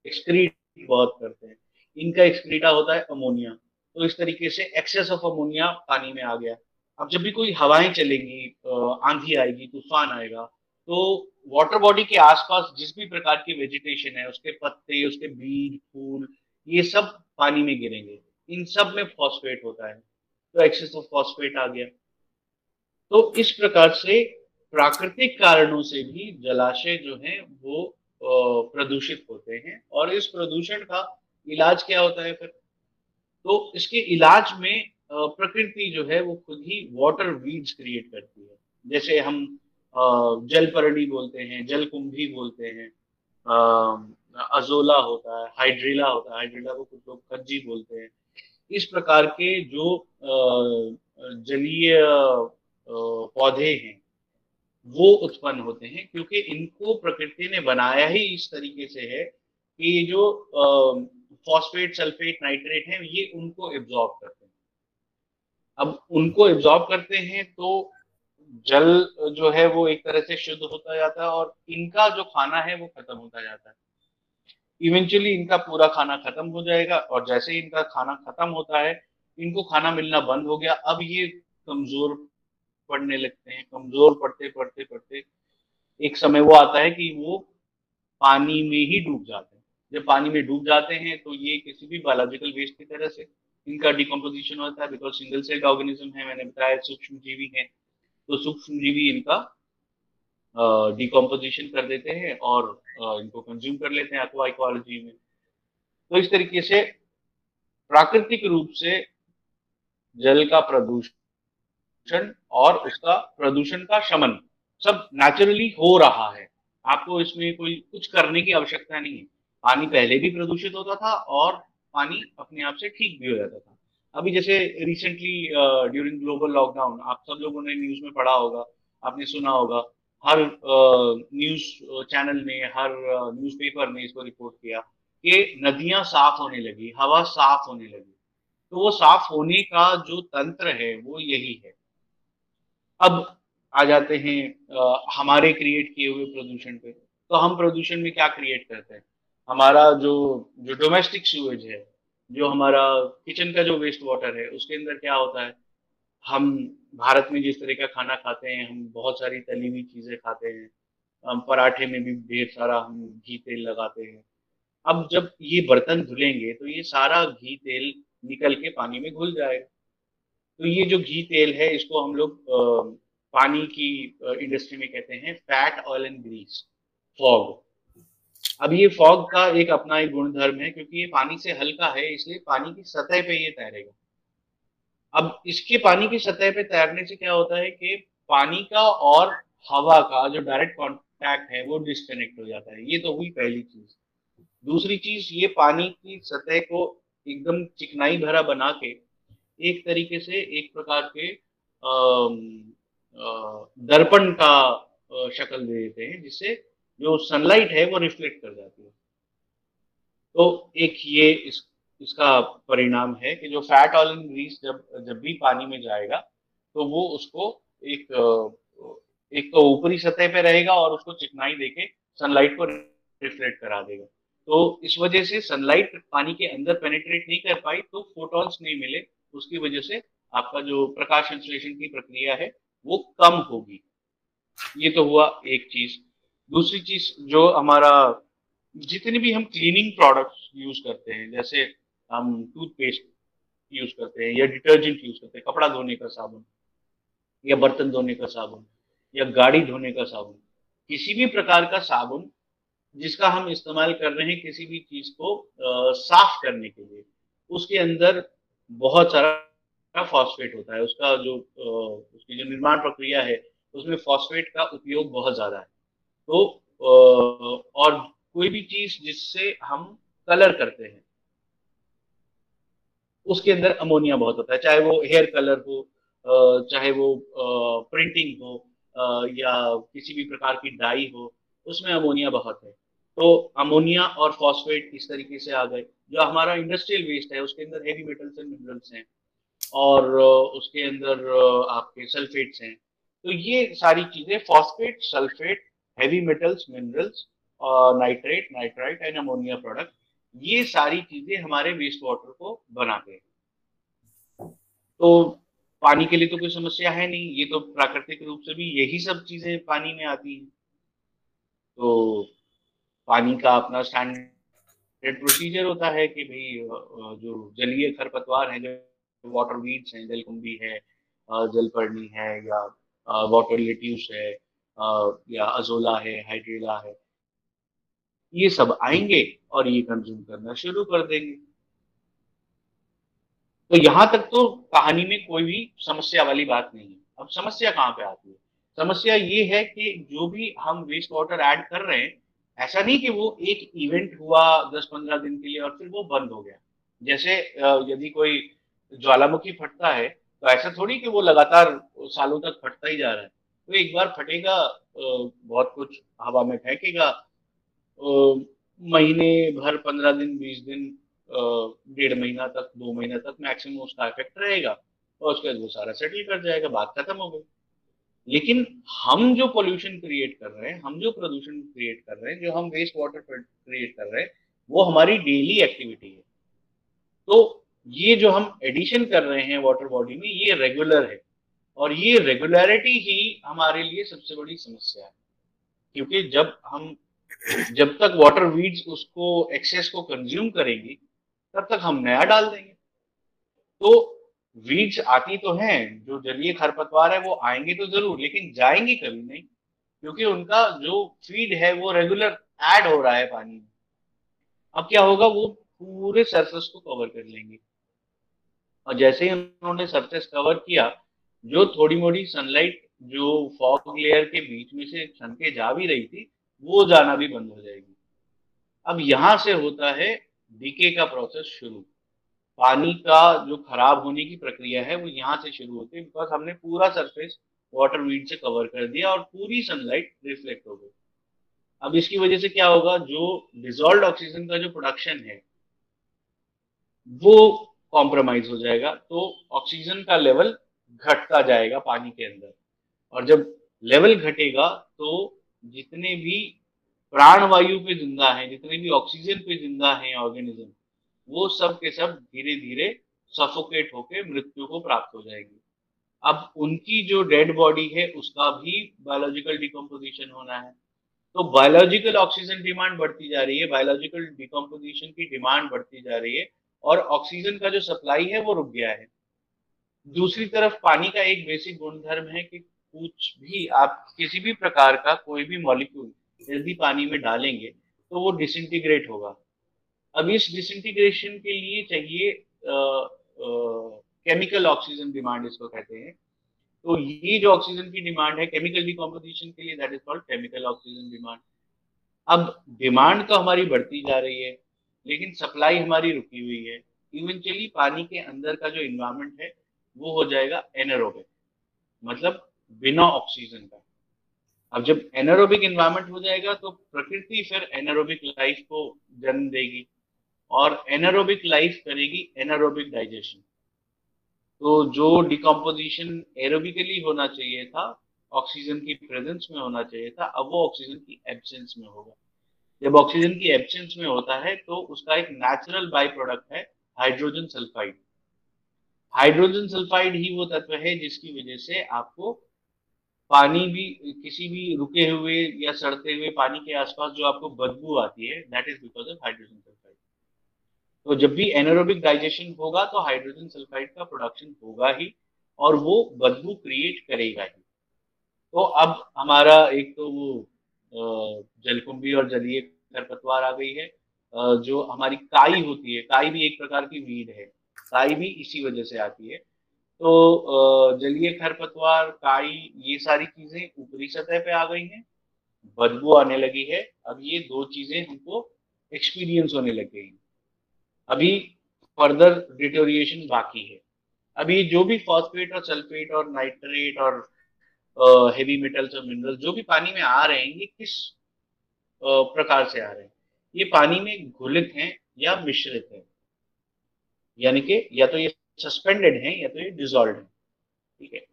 एक्सक्रीट बहुत करते हैं। इनका एक्सक्रीटा होता है अमोनिया। तो इस तरीके से एक्सेस ऑफ अमोनिया पानी में आ गया। अब जब भी कोई हवाएं चलेंगी, आंधी आएगी, तूफान आएगा, तो वाटर बॉडी के आसपास जिस भी प्रकार की वेजिटेशन है, उसके पत्ते, उसके बीज, फूल, ये सब पानी में गिरेंगे। इन सब में फॉस्फेट होता है, तो एक्सेस ऑफ फॉस्फेट आ गया। तो इस प्रकार से प्राकृतिक कारणों से भी जलाशय जो है वो प्रदूषित होते हैं और इस प्रदूषण का इलाज क्या होता है फिर? तो इसके इलाज में प्रकृति जो है वो खुद ही वाटर वीड्स क्रिएट करती है। जैसे हम जल परड़ी बोलते हैं, जल कुंभी बोलते हैं, अजोला होता है, हाइड्रिला होता है, हाइड्रिला को कुछ लोग खज्जी बोलते हैं। इस प्रकार के जो जलीय पौधे हैं वो उत्पन्न होते हैं क्योंकि इनको प्रकृति ने बनाया ही इस तरीके से है कि ये जो फॉस्फेट, सल्फेट, नाइट्रेट हैं ये उनको एब्जॉर्ब करते हैं। अब उनको एब्जॉर्ब करते हैं तो जल जो है वो एक तरह से शुद्ध होता जाता है और इनका जो खाना है वो खत्म होता जाता है। इवेंचुअली इनका पूरा खाना खत्म हो जाएगा और जैसे ही इनका खाना खत्म होता है, इनको खाना मिलना बंद हो गया। अब ये कमजोर पड़ने लगते हैं। कमजोर पड़ते पड़ते पड़ते एक समय वो आता है कि वो पानी में ही डूब जाते हैं। जब पानी में डूब जाते हैं तो ये किसी भी बायोलॉजिकल वेस्ट की तरह से इनका डिकम्पोजिशन होता है, बिकॉज सिंगल सेल ऑर्गेनिज्म है, मैंने बताया सूक्ष्मजीवी है, तो सूक्ष्मजीवी इनका डिकम्पोजिशन कर देते हैं और आ, इनको कंज्यूम कर लेते हैं एक्वा इकोलॉजी में। तो इस तरीके से प्राकृतिक रूप से जल का प्रदूषण और उसका प्रदूषण का शमन सब नेचुरली हो रहा है। आपको इसमें कोई कुछ करने की आवश्यकता नहीं है। पानी पहले भी प्रदूषित होता था और पानी अपने आप से ठीक भी हो जाता था। अभी जैसे रिसेंटली ड्यूरिंग ग्लोबल लॉकडाउन आप सब लोगों ने न्यूज में पढ़ा होगा, आपने सुना होगा, हर न्यूज uh, चैनल ने, हर न्यूज़पेपर uh, ने इसको रिपोर्ट किया कि नदियां साफ होने लगी, हवा साफ होने लगी। तो वो साफ होने का जो तंत्र है वो यही है। अब आ जाते हैं uh, हमारे क्रिएट किए हुए प्रदूषण पे। तो हम प्रदूषण में क्या क्रिएट करते हैं? हमारा जो जो डोमेस्टिक सीवेज है, जो हमारा किचन का जो वेस्ट वाटर है, उसके अंदर क्या होता है? हम भारत में जिस तरह का खाना खाते हैं, हम बहुत सारी तली हुई चीज़ें खाते हैं, हम पराठे में भी ढेर सारा हम घी तेल लगाते हैं। अब जब ये बर्तन धुलेंगे तो ये सारा घी तेल निकल के पानी में घुल जाएगा। तो ये जो घी तेल है इसको हम लोग पानी की इंडस्ट्री में कहते हैं fat, oil and grease, fog. अब ये फॉग का एक अपना एक गुणधर्म है क्योंकि ये पानी से हल्का है, इसलिए पानी की सतह पे ये तैरेगा। अब इसके पानी की सतह पे तैरने से क्या होता है कि पानी का और हवा का जो डायरेक्ट कांटेक्ट है वो डिस्कनेक्ट हो जाता है। ये तो हुई पहली चीज। दूसरी चीज, ये पानी की सतह को एकदम चिकनाई भरा बना के एक तरीके से एक प्रकार के दर्पण का शक्ल दे देते हैं जिससे जो सनलाइट है वो रिफ्लेक्ट कर जाती है। तो एक ये इस, इसका परिणाम है कि जो फैट, ऑयल एंड ग्रीस जब जब भी पानी में जाएगा तो वो उसको एक एक तो ऊपरी सतह पे रहेगा और उसको चिकनाई देके सनलाइट को रिफ्लेक्ट करा देगा। तो इस वजह से सनलाइट पानी के अंदर पेनिट्रेट नहीं कर पाई, तो फोटॉन्स नहीं मिले, उसकी वजह से आपका जो प्रकाश संश्लेषण की प्रक्रिया है वो कम होगी। ये तो हुआ एक चीज। दूसरी चीज जो हमारा जितने भी हम क्लीनिंग प्रोडक्ट्स यूज करते हैं, जैसे हम टूथपेस्ट यूज करते हैं या डिटर्जेंट यूज करते हैं, कपड़ा धोने का साबुन या बर्तन धोने का साबुन या गाड़ी धोने का साबुन, किसी भी प्रकार का साबुन जिसका हम इस्तेमाल कर रहे हैं किसी भी चीज को आ, साफ करने के लिए, उसके अंदर बहुत सारा फॉस्फेट होता है। उसका जो आ, उसकी जो निर्माण प्रक्रिया है उसमें फॉस्फेट का उपयोग बहुत ज्यादा है। तो आ, और कोई भी चीज जिससे हम कलर करते हैं उसके अंदर अमोनिया बहुत होता है, चाहे वो हेयर कलर हो, चाहे वो प्रिंटिंग हो या किसी भी प्रकार की डाई हो, उसमें अमोनिया बहुत है। तो अमोनिया और फॉस्फेट इस तरीके से आ गए। जो हमारा इंडस्ट्रियल वेस्ट है उसके अंदर हेवी मेटल्स एंड मिनरल्स हैं और उसके अंदर आपके सल्फेट्स हैं। तो ये सारी चीजें phosphate, sulphate, heavy metals, minerals, nitrate, nitrite and ammonia product, ये सारी चीजें हमारे वेस्ट वाटर को बनाते हैं। तो पानी के लिए तो कोई समस्या है नहीं, ये तो प्राकृतिक रूप से भी यही सब चीजें पानी में आती हैं। तो पानी का अपना स्टैंडर्ड प्रोसीजर होता है कि भाई जो जलीय खरपतवार है, जो वाटर वीड्स हैं, जलकुंभी है, जलपर्णी है या वाटर लेट्यूस है या अजोला है, हाइड्रेला है, ये सब आएंगे और ये कंज्यूम करना शुरू कर देंगे। तो यहां तक तो कहानी में कोई भी समस्या वाली बात नहीं है। अब समस्या कहाँ पे आती है? समस्या ये है कि जो भी हम वेस्ट वाटर ऐड कर रहे हैं, ऐसा नहीं कि वो एक इवेंट हुआ दस पंद्रह दिन के लिए और फिर वो बंद हो गया। जैसे यदि कोई ज्वालामुखी फटता है तो ऐसा थोड़ी कि वो लगातार सालों तक फटता ही जा रहा है। तो एक बार फटेगा, बहुत कुछ हवा में फेंकेगा, महीने भर, पंद्रह दिन, बीस दिन, डेढ़ महीना तक, दो महीना तक मैक्सिमम उसका इफेक्ट रहेगा और उसके बाद वो सारा सेटल कर जाएगा, बात खत्म हो गई। लेकिन हम जो पोल्यूशन क्रिएट कर रहे हैं, हम जो प्रदूषण क्रिएट कर रहे हैं, जो हम वेस्ट वाटर क्रिएट कर रहे हैं, वो हमारी डेली एक्टिविटी है। तो ये जो हम एडिशन कर रहे हैं वाटर बॉडी में, ये रेगुलर है और ये रेगुलरिटी ही हमारे लिए सबसे बड़ी समस्या है। क्योंकि जब हम जब तक वाटर वीड्स उसको एक्सेस को कंज्यूम करेंगी तब तक हम नया डाल देंगे। तो वीड्स आती तो हैं, जो जलीय खरपतवार है वो आएंगे तो जरूर, लेकिन जाएंगे कभी नहीं, क्योंकि उनका जो फीड है वो रेगुलर ऐड हो रहा है पानी में। अब क्या होगा, वो पूरे सरफेस को कवर कर लेंगे और जैसे ही उन्होंने सरफेस कवर किया, जो थोड़ी मोड़ी सनलाइट जो फॉग लेयर के बीच में से छनके जा भी रही थी, वो जाना भी बंद हो जाएगी। अब यहां से होता है डीके का प्रोसेस शुरू। पानी का जो खराब होने की प्रक्रिया है वो यहाँ से शुरू होती है, बिकॉज हमने पूरा सरफेस वाटर वीड से कवर कर दिया और पूरी सनलाइट रिफ्लेक्ट हो गई। अब इसकी वजह से क्या होगा, जो डिसॉल्व्ड ऑक्सीजन का जो प्रोडक्शन है वो कॉम्प्रोमाइज हो जाएगा। तो ऑक्सीजन का लेवल घटता जाएगा पानी के अंदर, और जब लेवल घटेगा तो जितने भी प्राणवायु पे जिंदा है, जितने भी ऑक्सीजन पे जिंदा है ऑर्गेनिज्म, वो सब के सब धीरे धीरे सफोकेट होके मृत्यु को प्राप्त हो जाएगी। अब उनकी जो डेड बॉडी है उसका भी बायोलॉजिकल डिकम्पोजिशन होना है। तो बायोलॉजिकल ऑक्सीजन डिमांड बढ़ती जा रही है, बायोलॉजिकल डिकम्पोजिशन की डिमांड बढ़ती जा रही है और ऑक्सीजन का जो सप्लाई है वो रुक गया है। दूसरी तरफ पानी का एक बेसिक गुणधर्म है कि कुछ भी आप किसी भी प्रकार का कोई भी मॉलिक्यूल यदि पानी में डालेंगे तो वो डिसइंटीग्रेट होगा। अब इस डिसइंटीग्रेशन के लिए चाहिए केमिकल ऑक्सीजन डिमांड, इसको कहते हैं। तो ये जो ऑक्सीजन की डिमांड है केमिकल डिकम्पोजिशन के लिए, that is called chemical oxygen demand. अब डिमांड तो हमारी बढ़ती जा रही है लेकिन सप्लाई हमारी रुकी हुई है। इवेंचुअली पानी के अंदर का जो इन्वायरमेंट है वो हो जाएगा एनारोबिक, मतलब बिना ऑक्सीजन का। अब जब एनारोबिक इन्वायरमेंट हो जाएगा तो प्रकृति फिर एनारोबिक लाइफ को जन्म देगी और एनारोबिक लाइफ करेगी एनारोबिक डाइजेशन। तो जो डिकम्पोजिशन एरोबिकली होना चाहिए था, ऑक्सीजन की प्रेजेंस में होना चाहिए था, अब वो ऑक्सीजन की एब्सेंस में होगा। जब ऑक्सीजन की एब्सेंस में होता है तो उसका एक नेचुरल बाई प्रोडक्ट है हाइड्रोजन सल्फाइड। हाइड्रोजन सल्फाइड ही वो तत्व है जिसकी वजह से आपको पानी भी किसी भी रुके हुए या सड़ते हुए पानी के आसपास जो आपको बदबू आती है, that is because of hydrogen sulphide. तो जब भी एनारोबिक डाइजेशन होगा तो हाइड्रोजन सल्फाइड का प्रोडक्शन होगा ही और वो बदबू क्रिएट करेगा ही। तो अब हमारा एक तो वो जलकुंभी और जलीय खरपतवार आ गई है, जो हमारी काई होती है, काई भी एक प्रकार की वीड है, काई भी इसी वजह से आती है। तो जलीय खरपतवार, काई, ये सारी चीजें ऊपरी सतह पे आ गई हैं, बदबू आने लगी है। अब ये दो चीजें हमको एक्सपीरियंस होने लग गई, अभी फर्दर डिटोरिएशन बाकी है। अभी जो भी फॉस्फेट और सल्फेट और नाइट्रेट और हेवी मेटल्स और मिनरल्स जो भी पानी में आ रहे हैं, ये किस आ, प्रकार से आ रहे हैं? ये पानी में घुलित हैं या मिश्रित हैं, यानी कि या तो ये सस्पेंडेड है या तो ये डिसॉल्व है, ठीक है।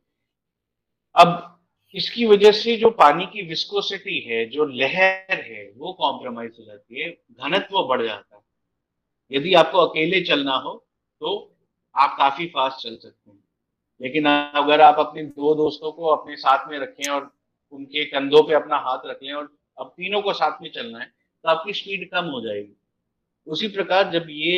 अब इसकी वजह से जो पानी की विस्कोसिटी है, जो लहर है, वो कॉम्प्रोमाइज हो जाती है, घनत्व बढ़ जाता है। यदि आपको अकेले चलना हो तो आप काफी फास्ट चल सकते हैं, लेकिन अगर आप अपने दो दोस्तों को अपने साथ में रखें और उनके कंधों पे अपना हाथ रख लें और अब तीनों को साथ में चलना है, तो आपकी स्पीड कम हो जाएगी। उसी प्रकार जब ये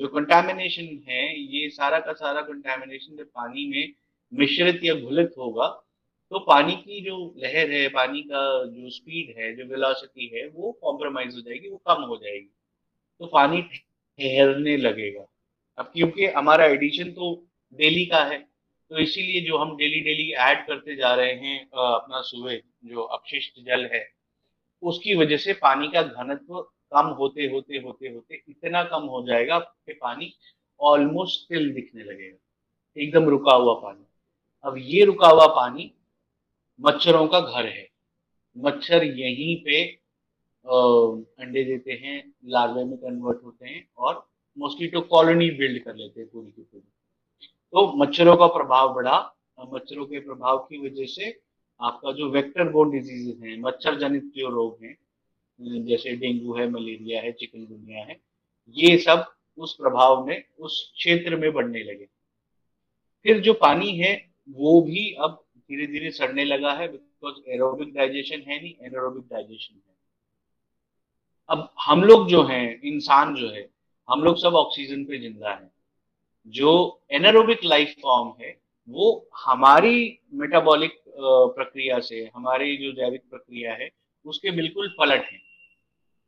जो कंटामिनेशन है, ये सारा का सारा कंटामिनेशन जब पानी में मिश्रित या घुलित होगा, तो पानी की जो लहर है, पानी का जो स्पीड है, जो वेलोसिटी है, वो कॉम्प्रोमाइज हो जाएगी, वो कम हो जाएगी, तो पानी ठहरने लगेगा। अब क्योंकि हमारा एडिशन तो डेली का है, तो इसीलिए जो हम डेली डेली ऐड करते जा रहे हैं अपना सुबह जो अपशिष्ट जल है, उसकी वजह से पानी का घनत्व कम होते होते होते होते इतना कम हो जाएगा कि पानी ऑलमोस्ट स्टिल दिखने लगेगा, एकदम रुका हुआ पानी। अब ये रुका हुआ पानी मच्छरों का घर है, मच्छर यहीं पे अंडे देते हैं, लार्वे में कन्वर्ट होते हैं और मॉस्किटो कॉलोनी बिल्ड कर लेते हैं पूरी की पूरी। तो मच्छरों का प्रभाव बढ़ा, मच्छरों के प्रभाव की वजह से आपका जो वेक्टर बोर्न डिजीजेज हैं, मच्छर जनित जो रोग हैं, जैसे डेंगू है, मलेरिया है, चिकनगुनिया है, ये सब उस प्रभाव में उस क्षेत्र में बढ़ने लगे। फिर जो पानी है वो भी अब धीरे धीरे सड़ने लगा है, बिकॉज एरोबिक डाइजेशन है नहीं, एनारोबिक डाइजेशन है। अब हम लोग जो हैं, इंसान जो है, हम लोग सब ऑक्सीजन पे जिंदा है। जो एनारोबिक लाइफ फॉर्म है वो हमारी मेटाबॉलिक प्रक्रिया से, हमारी जो जैविक प्रक्रिया है उसके बिल्कुल पलट है,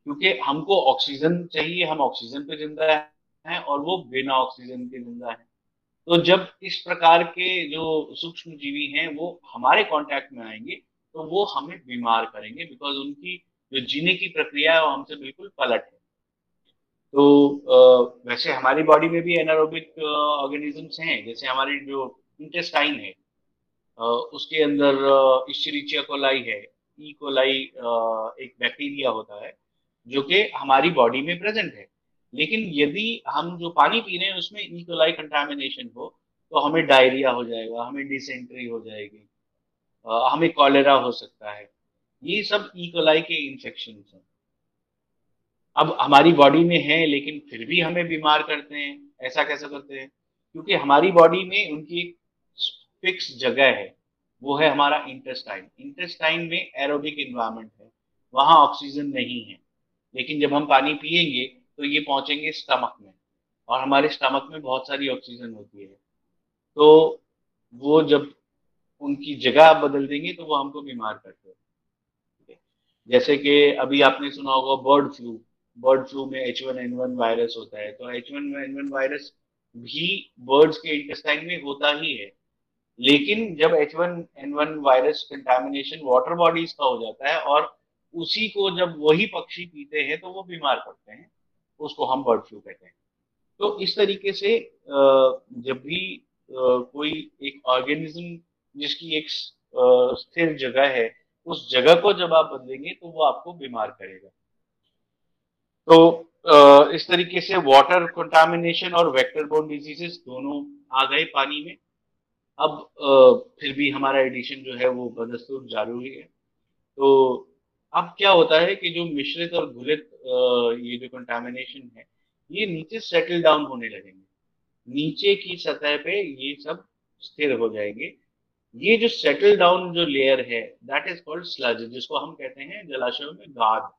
क्योंकि हमको ऑक्सीजन चाहिए, हम ऑक्सीजन पे जिंदा हैं और वो बिना ऑक्सीजन के जिंदा हैं। तो जब इस प्रकार के जो सूक्ष्म जीवी हैं वो हमारे कांटेक्ट में आएंगे तो वो हमें बीमार करेंगे, बिकॉज उनकी जो जीने की प्रक्रिया है वो हमसे बिल्कुल पलट है। तो वैसे हमारी बॉडी में भी एनारोबिक ऑर्गेनिजम्स हैं, जैसे हमारी जो इंटेस्टाइन है उसके अंदर इश्चरीचिया कोलाई है, ई कोलाई एक बैक्टीरिया होता है जो कि हमारी बॉडी में प्रेजेंट है, लेकिन यदि हम जो पानी पी रहे हैं उसमें ई कोलाई कंटामिनेशन हो तो हमें डायरिया हो जाएगा, हमें डिसेंट्री हो जाएगी, हमें कॉलेरा हो सकता है। ये सब ई कोलाई के इन्फेक्शन हैं, अब हमारी बॉडी में है लेकिन फिर भी हमें बीमार करते हैं। ऐसा कैसे करते हैं? क्योंकि हमारी बॉडी में उनकी एक फिक्स जगह है, वो है हमारा इंटेस्टाइन। इंटेस्टाइन में एरोबिक इन्वायरमेंट है, वहाँ ऑक्सीजन नहीं है, लेकिन जब हम पानी पिएंगे तो ये पहुँचेंगे स्टमक में और हमारे स्टमक में बहुत सारी ऑक्सीजन होती है, तो वो जब उनकी जगह बदल देंगे तो वो हमको बीमार करते हैं। जैसे कि अभी आपने सुना होगा बर्ड फ्लू, बर्ड फ्लू में H one N one virus होता है, तो H one N one virus भी बर्ड्स के इंटेस्टाइन में होता ही है, लेकिन जब H one N one virus contamination water bodies का हो जाता है और उसी को जब वही पक्षी पीते हैं तो वो बीमार पड़ते हैं, उसको हम बर्ड फ्लू कहते हैं। तो इस तरीके से जब भी कोई एक ऑर्गेनिज्म जिसकी एक स्थिर जगह है, उस जगह को जब आप बदलेंगे तो वो आपको बीमार करेगा। तो इस तरीके से वाटर कंटामिनेशन और वेक्टर बोर्न डिजीजेस दोनों आ गए पानी में। अब फिर भी हमारा एडिशन जो है वो बदस्तूर जारी है। तो अब क्या होता है कि जो मिश्रित और घुलित ये जो कंटामिनेशन है, ये नीचे सेटल डाउन होने लगेंगे, नीचे की सतह पे ये सब स्थिर हो जाएंगे ये जो सेटल डाउन जो लेयर है दैट इज कॉल्ड स्लज, जिसको हम कहते हैं जलाशयों में गाद।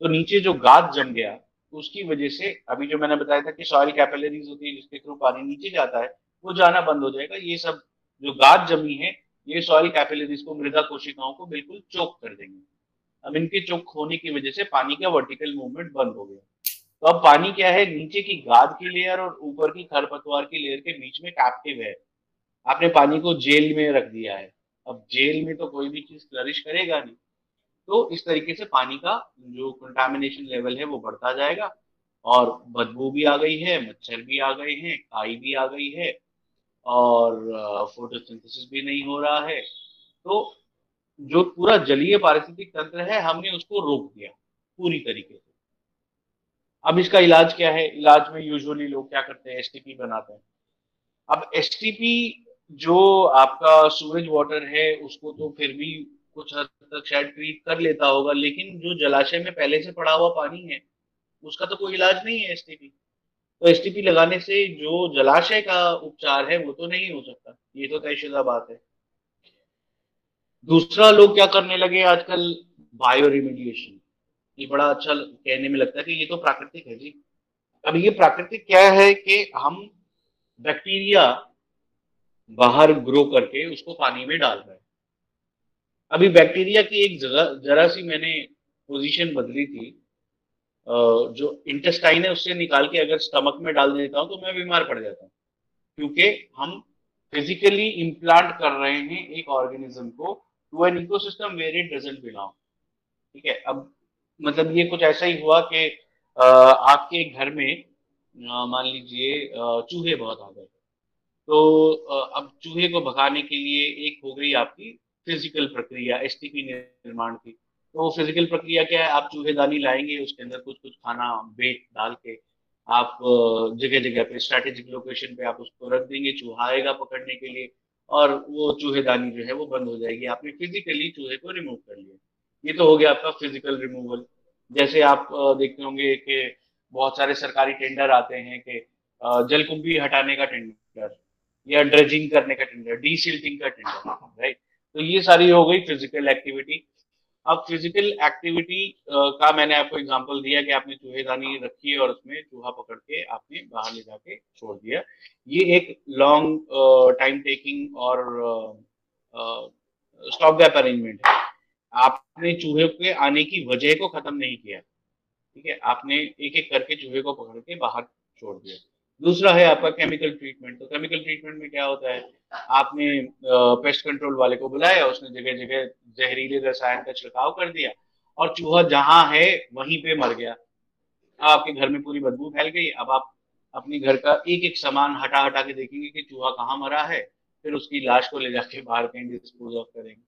तो नीचे जो गाद जम गया उसकी वजह से अभी जो मैंने बताया था कि सॉइल कैपिलरीज होती है जिसके थ्रू पानी नीचे जाता है, वो जाना बंद हो जाएगा। ये सब जो गाद जमी है ये सॉइल कैपिलरीज को, मृदा कोशिकाओं को बिल्कुल चोक कर देंगे। अब इनके चोक होने की वजह से पानी का वर्टिकल मूवमेंट बंद हो गया। तो अब पानी क्या है, नीचे की गाद की लेयर और ऊपर की खरपतवार की लेयर के बीच में कैप्टिव है। आपने पानी को जेल में रख दिया है, अब जेल में तो कोई भी चीज फ्लरिश करेगा नहीं। तो इस तरीके से पानी का जो कंटामिनेशन लेवल है वो बढ़ता जाएगा और बदबू भी आ गई है, मच्छर भी आ गए हैं, काई भी आ गई है और फोटोसिंथेसिस भी नहीं हो रहा है। तो जो पूरा जलीय पारिस्थितिक तंत्र है हमने उसको रोक दिया पूरी तरीके से। अब इसका इलाज क्या है? इलाज में यूजुअली लोग क्या करते हैं, एसटीपी बनाते हैं। अब एसटीपी जो आपका सूरज वाटर है उसको तो फिर भी कुछ हद तक शायद ट्रीट कर लेता होगा, लेकिन जो जलाशय में पहले से पड़ा हुआ पानी है उसका तो कोई इलाज नहीं है एसटीपी। तो एसटीपी लगाने से जो जलाशय का उपचार है वो तो नहीं हो सकता, ये तो तयशुदा बात है। दूसरा, लोग क्या करने लगे आजकल, बायो रिमेडिएशन। ये बड़ा अच्छा कहने में लगता है कि ये तो प्राकृतिक है जी। अब ये प्राकृतिक क्या है कि हम बैक्टीरिया बाहर ग्रो करके उसको पानी में डाल रहे हैं। अभी बैक्टीरिया की एक जगह जरा सी मैंने पोजीशन बदली थी, जो इंटेस्टाइन है उससे निकाल के अगर स्टमक में डाल देता हूं तो मैं बीमार पड़ जाता हूं, क्योंकि हम फिजिकली इम्प्लांट कर रहे हैं एक ऑर्गेनिज्म को to an ecosystem where it doesn't belong. ठीक है, अब मतलब ये कुछ ऐसा ही हुआ कि आपके घर में मान लीजिए चूहे बहुत आ गए, तो अब चूहे को भगाने के लिए एक हो गई आपकी फिजिकल प्रक्रिया, एसटीपी निर्माण की। तो वो फिजिकल प्रक्रिया क्या है, आप चूहेदानी लाएंगे, उसके अंदर कुछ कुछ खाना बेट डाल के आप जगह जगह पे स्ट्रेटेजिक लोकेशन पे आप उसको रख देंगे, चूहा आएगा पकड़ने के लिए और वो चूहेदानी जो है वो बंद हो जाएगी। आपने फिजिकली चूहे को रिमूव कर लिया, ये तो हो गया आपका फिजिकल रिमूवल। जैसे आप देखते होंगे कि बहुत सारे सरकारी टेंडर आते हैं कि जलकुंभी हटाने का टेंडर या ड्रेजिंग करने का टेंडर, डीसिल्टिंग का टेंडर, राइट। तो ये सारी हो गई फिजिकल एक्टिविटी। अब फिजिकल एक्टिविटी का मैंने आपको एग्जांपल दिया कि आपने चूहेदानी रखी और उसमें चूहा पकड़ के आपने बाहर ले जाके छोड़ दिया। ये एक लॉन्ग टाइम टेकिंग और स्टॉप गैप अरेंजमेंट है। आपने चूहे के आने की वजह को खत्म नहीं किया, ठीक है, आपने एक एक करके चूहे को पकड़ के बाहर छोड़ दिया। दूसरा है आपका केमिकल ट्रीटमेंट। तो केमिकल ट्रीटमेंट में क्या होता है, आपने पेस्ट कंट्रोल वाले को बुलाया, उसने जगह जगह जहरीले रसायन का छिड़काव कर दिया और चूहा जहां है वहीं पे मर गया। अब आपके घर में पूरी बदबू फैल गई। अब आप अपने घर का एक एक सामान हटा हटा के देखेंगे कि चूहा कहाँ मरा है, फिर उसकी लाश को ले जाके बाहर कहीं डिस्पोज ऑफ करेंगे।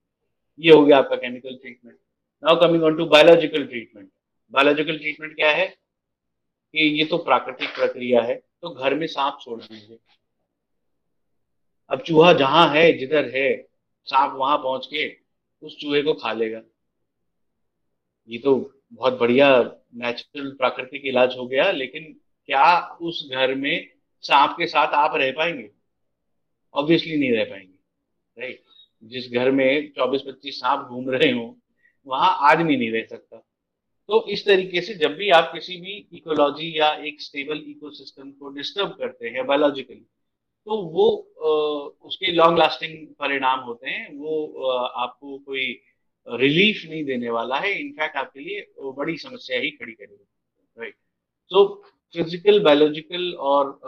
ये हो गया आपका chemical treatment. Now coming on to biological treatment. Biological treatment क्या है कि ये तो प्राकृतिक प्रक्रिया है, तो घर में सांप छोड़ दीजिए। अब चूहा जहां है, जिधर है सांप, वहां पहुंच के उस चूहे को खा लेगा। ये तो बहुत बढ़िया नेचुरल प्राकृतिक इलाज हो गया, लेकिन क्या उस घर में सांप के साथ आप रह पाएंगे? ऑब्वियसली नहीं रह पाएंगे, राइट। जिस घर में चौबीस पच्चीस सांप घूम रहे हो वहां आदमी नहीं रह सकता। तो इस तरीके से जब भी आप किसी भी इकोलॉजी या एक स्टेबल इकोसिस्टम को डिस्टर्ब करते हैं बायोलॉजिकली, तो वो आ, उसके लॉन्ग लास्टिंग परिणाम होते हैं। वो आ, आपको कोई रिलीफ नहीं देने वाला है, इनफैक्ट आपके लिए बड़ी समस्या ही खड़ी करेगा, राइट। सो फिजिकल, बायोलॉजिकल और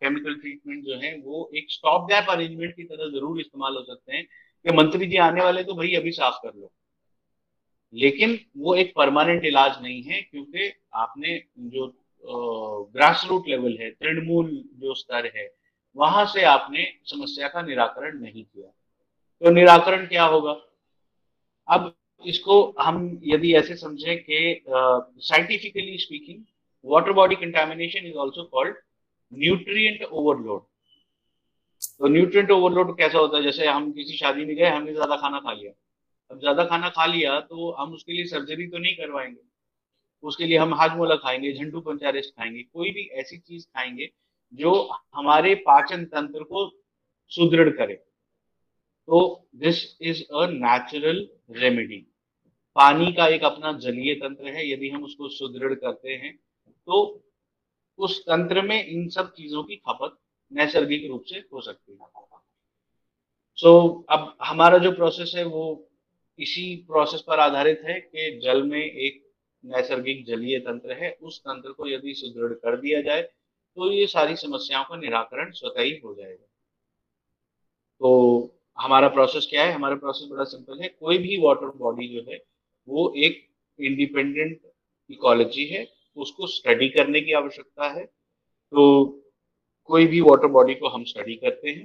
केमिकल ट्रीटमेंट जो है वो एक स्टॉप गैप अरेंजमेंट की तरह जरूर इस्तेमाल हो सकते हैं कि मंत्री जी आने वाले तो भाई अभी साफ कर लो, लेकिन वो एक परमानेंट इलाज नहीं है, क्योंकि आपने जो ग्रास रूट लेवल है, तृणमूल जो स्तर है, वहां से आपने समस्या का निराकरण नहीं किया। तो निराकरण क्या होगा? अब इसको हम यदि ऐसे समझें कि scientifically speaking water body contamination is also called nutrient overload. तो न्यूट्रिएंट ओवरलोड कैसा होता है? जैसे हम किसी शादी में गए, हमने ज्यादा खाना खा लिया। अब ज्यादा खाना खा लिया तो हम उसके लिए सर्जरी तो नहीं करवाएंगे, उसके लिए हम हाजमोला खाएंगे, झंडू पंचारिस्ट खाएंगे, कोई भी ऐसी चीज खाएंगे जो हमारे पाचन तंत्र को सुदृढ़ करे, तो this is a natural remedy. पानी का एक अपना जलीय तंत्र है, यदि हम उसको सुदृढ़ करते हैं तो उस तंत्र में इन सब चीजों की खपत नैसर्गिक रूप से हो सकती है। सो so, अब हमारा जो प्रोसेस है वो इसी प्रोसेस पर आधारित है कि जल में एक नैसर्गिक जलीय तंत्र है, उस तंत्र को यदि सुदृढ़ कर दिया जाए तो ये सारी समस्याओं का निराकरण स्वतः ही हो जाएगा। तो हमारा प्रोसेस क्या है? हमारा प्रोसेस बड़ा सिंपल है। कोई भी वाटर बॉडी जो है वो एक इंडिपेंडेंट इकोलॉजी है, उसको स्टडी करने की आवश्यकता है। तो कोई भी वाटर बॉडी को हम स्टडी करते हैं,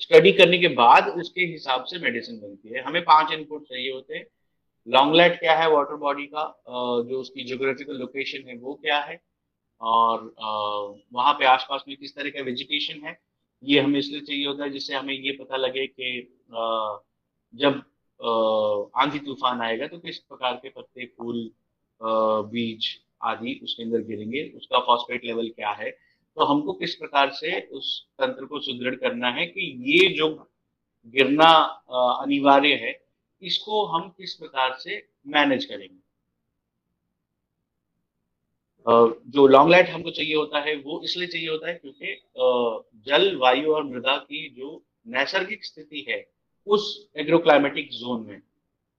स्टडी करने के बाद उसके हिसाब से मेडिसिन बनती है। हमें पांच इनपुट चाहिए होते हैं। लॉन्गलेट क्या है वाटर बॉडी का, जो उसकी ज्योग्राफिकल लोकेशन है वो क्या है, और वहाँ पे आसपास में किस तरह का वेजिटेशन है, ये हमें इसलिए चाहिए होता है जिससे हमें ये पता लगे कि जब आंधी तूफान आएगा तो किस प्रकार के पत्ते, फूल, बीज आदि उसके अंदर गिरेंगे, उसका फॉस्फेट लेवल क्या है। तो हमको किस प्रकार से उस तंत्र को सुदृढ़ करना है कि ये जो गिरना अनिवार्य है इसको हम किस प्रकार से मैनेज करेंगे। जो लॉन्गलेट हमको चाहिए होता है वो इसलिए चाहिए होता है क्योंकि जल, वायु और मृदा की जो नैसर्गिक स्थिति है उस एग्रोक्लाइमेटिक जोन में,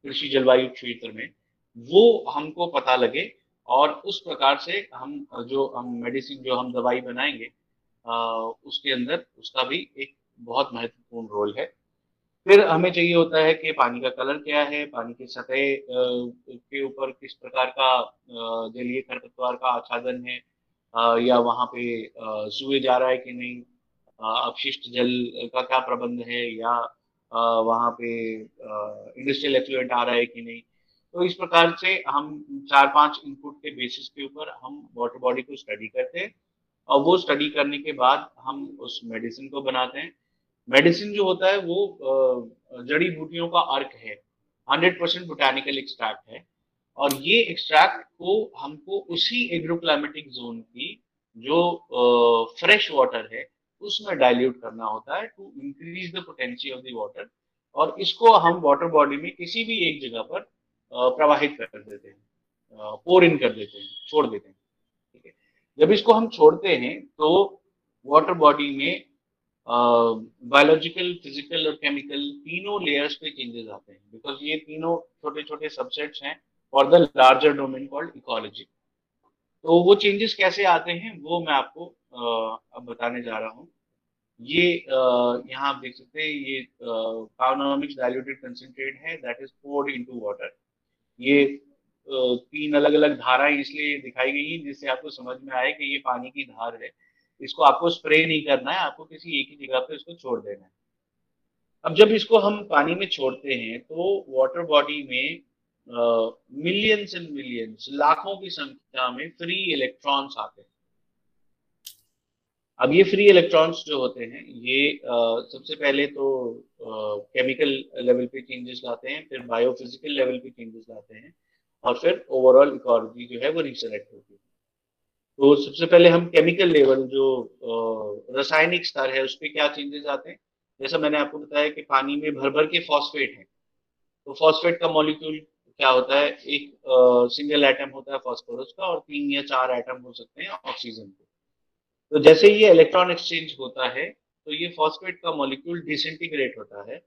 कृषि जलवायु क्षेत्र में, वो हमको पता लगे और उस प्रकार से हम जो हम मेडिसिन, जो हम दवाई बनाएंगे आ, उसके अंदर उसका भी एक बहुत महत्वपूर्ण रोल है। फिर हमें चाहिए होता है कि पानी का कलर क्या है, पानी की सतह के ऊपर किस प्रकार का जलीय खरपतवार का आच्छादन है, आ, या वहाँ पे सूए जा रहा है कि नहीं, अपशिष्ट जल का क्या प्रबंध है, या आ, वहाँ पे इंडस्ट्रियल एफ्लुएंट आ रहा है कि नहीं। तो इस प्रकार से हम चार पांच इनपुट के बेसिस के ऊपर हम वाटर बॉडी को स्टडी करते हैं और वो स्टडी करने के बाद हम उस मेडिसिन को बनाते हैं। मेडिसिन जो होता है वो जड़ी बूटियों का अर्क है, हंड्रेड परसेंट बोटैनिकल एक्सट्रैक्ट है, और ये एक्सट्रैक्ट को हमको उसी एग्रोक्लाइमेटिक जोन की जो फ्रेश वाटर है उसमें डाइल्यूट करना होता है to increase the potency of the water, और इसको हम वाटर बॉडी में किसी भी एक जगह पर प्रवाहित कर देते हैं, पोर इन कर देते हैं, छोड़ देते हैं। ठीक है, जब इसको हम छोड़ते हैं तो वाटर बॉडी में बायोलॉजिकल, फिजिकल और केमिकल तीनों लेयर्स पे चेंजेस आते हैं, बिकॉज ये तीनों छोटे छोटे सबसेट्स हैं for the larger domain called ecology. तो वो चेंजेस कैसे आते हैं वो मैं आपको uh, अब बताने जा रहा हूँ। ये uh, यहाँ आप देख सकते हैं, ये कार्बोनोमिक्स डाइल्यूटेड कंसंट्रेट है that is poured into water. ये तीन अलग अलग धाराएं इसलिए दिखाई गई हैं जिससे आपको समझ में आए कि ये पानी की धार है। इसको आपको स्प्रे नहीं करना है, आपको किसी एक ही जगह पे इसको छोड़ देना है। अब जब इसको हम पानी में छोड़ते हैं तो वाटर बॉडी में मिलियंस एंड मिलियंस, लाखों की संख्या में फ्री इलेक्ट्रॉन्स आते हैं। अब ये फ्री इलेक्ट्रॉन्स जो होते हैं ये आ, सबसे पहले तो केमिकल लेवल पे चेंजेस लाते हैं, फिर बायोफिजिकल लेवल पे चेंजेस लाते हैं, और फिर ओवरऑल इकोलॉजी जो है वो रिसेलेक्ट होती है। तो सबसे पहले हम केमिकल लेवल, जो रासायनिक स्तर है, उस पर क्या चेंजेस आते हैं। जैसा मैंने आपको बताया कि पानी में भर भर के फॉस्फेट हैं, तो फॉस्फेट का मॉलिक्यूल क्या होता है, एक आ, सिंगल एटम होता है फॉस्फोरस का और तीन या चार एटम हो सकते हैं ऑक्सीजन के। तो जैसे ये इलेक्ट्रॉन एक्सचेंज होता है तो ये फॉस्फेट का मॉलिक्यूल डिसइंटीग्रेट होता है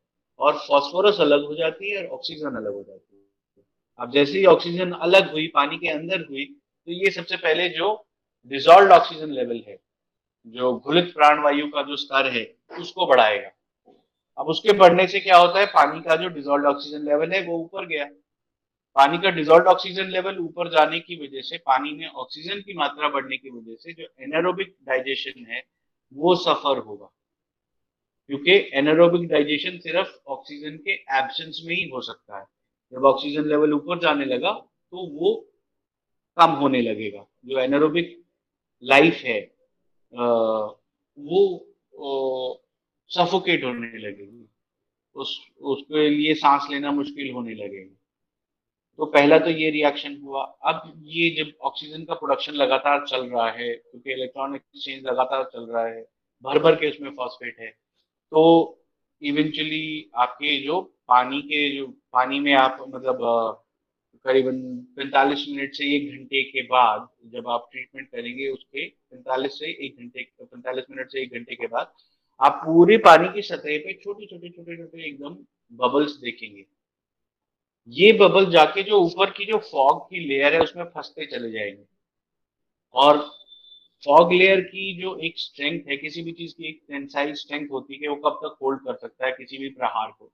और फॉस्फोरस अलग हो जाती है और ऑक्सीजन अलग हो जाती है। अब जैसे ही ऑक्सीजन अलग हुई, पानी के अंदर हुई, तो ये सबसे पहले जो डिसॉल्व्ड ऑक्सीजन लेवल है, जो घुलित प्राणवायु का जो स्तर है, उसको बढ़ाएगा। अब उसके बढ़ने से क्या होता है, पानी का जो डिसॉल्व्ड ऑक्सीजन लेवल है वो ऊपर गया। पानी का डिसॉल्व्ड ऑक्सीजन लेवल ऊपर जाने की वजह से, पानी में ऑक्सीजन की मात्रा बढ़ने की वजह से, जो एनारोबिक डाइजेशन है वो सफर होगा, क्योंकि एनारोबिक डाइजेशन सिर्फ ऑक्सीजन के एब्सेंस में ही हो सकता है। जब ऑक्सीजन लेवल ऊपर जाने लगा तो वो कम होने लगेगा, जो एनारोबिक लाइफ है वो सफोकेट होने लगेगी, उस उसके लिए सांस लेना मुश्किल होने लगेगा। तो पहला तो ये रिएक्शन हुआ। अब ये जब ऑक्सीजन का प्रोडक्शन लगातार चल रहा है, क्योंकि इलेक्ट्रॉनिक एक्सचेंज लगातार चल रहा है, भर भर के उसमें फॉस्फेट है, तो इवेंचुअली आपके जो पानी के जो पानी में आप मतलब करीबन पैंतालीस मिनट से एक घंटे के बाद जब आप ट्रीटमेंट करेंगे उसके पैंतालीस से एक घंटे पैंतालीस मिनट से एक घंटे के बाद आप पूरे पानी की सतह पे छोटे छोटे छोटे छोटे एकदम बबल्स देखेंगे। ये बबल जाके जो ऊपर की जो फॉग की लेयर है उसमें फंसते चले जाएंगे और फॉग लेयर की जो एक स्ट्रेंथ है, किसी भी चीज की एक टेंसाइल स्ट्रेंथ होती है, वो कब तक होल्ड कर सकता है किसी भी प्रहार को।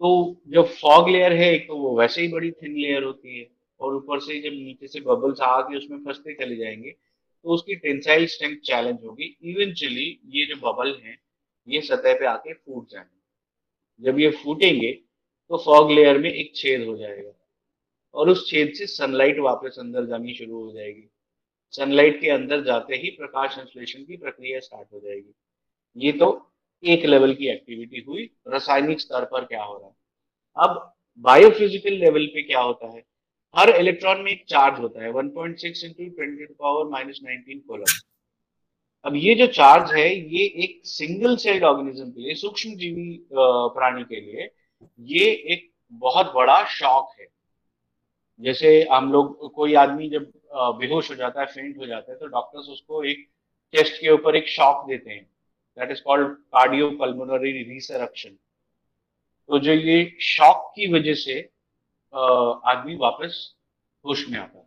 तो जब फॉग लेयर है एक तो वो वैसे ही बड़ी थिन लेयर होती है और ऊपर से जब नीचे से बबल्स आके उसमें फंसते चले जाएंगे तो उसकी टेंसाइल स्ट्रेंथ चैलेंज होगी। इवेंचुअली ये जो बबल हैं ये सतह पे आके फूट जाएंगे। जब ये फूटेंगे तो फॉग लेयर में एक छेद हो जाएगा और उस छेद से सनलाइट वापस अंदर जानी शुरू हो जाएगी। सनलाइट के अंदर जाते ही प्रकाश संश्लेषण की प्रक्रिया स्टार्ट हो जाएगी। ये तो एक लेवल की एक्टिविटी हुई, रासायनिक स्तर पर क्या हो रहा है। अब बायोफिजिकल लेवल पे क्या होता है, हर इलेक्ट्रॉन में एक चार्ज होता है one point six into ten to the power minus nineteen coulomb. अब ये जो चार्ज है ये एक सिंगल सेल्ड ऑर्गेनिज्म के लिए, सूक्ष्म जीवी प्राणी के लिए ये एक बहुत बड़ा शॉक है। जैसे हम लोग कोई आदमी जब बेहोश हो जाता है, फेंट हो जाता है, तो डॉक्टर्स उसको एक चेस्ट के ऊपर एक शॉक देते हैं, that is called cardiopulmonary resuscitation. तो जो ये शॉक की वजह से आदमी वापस होश में आता है,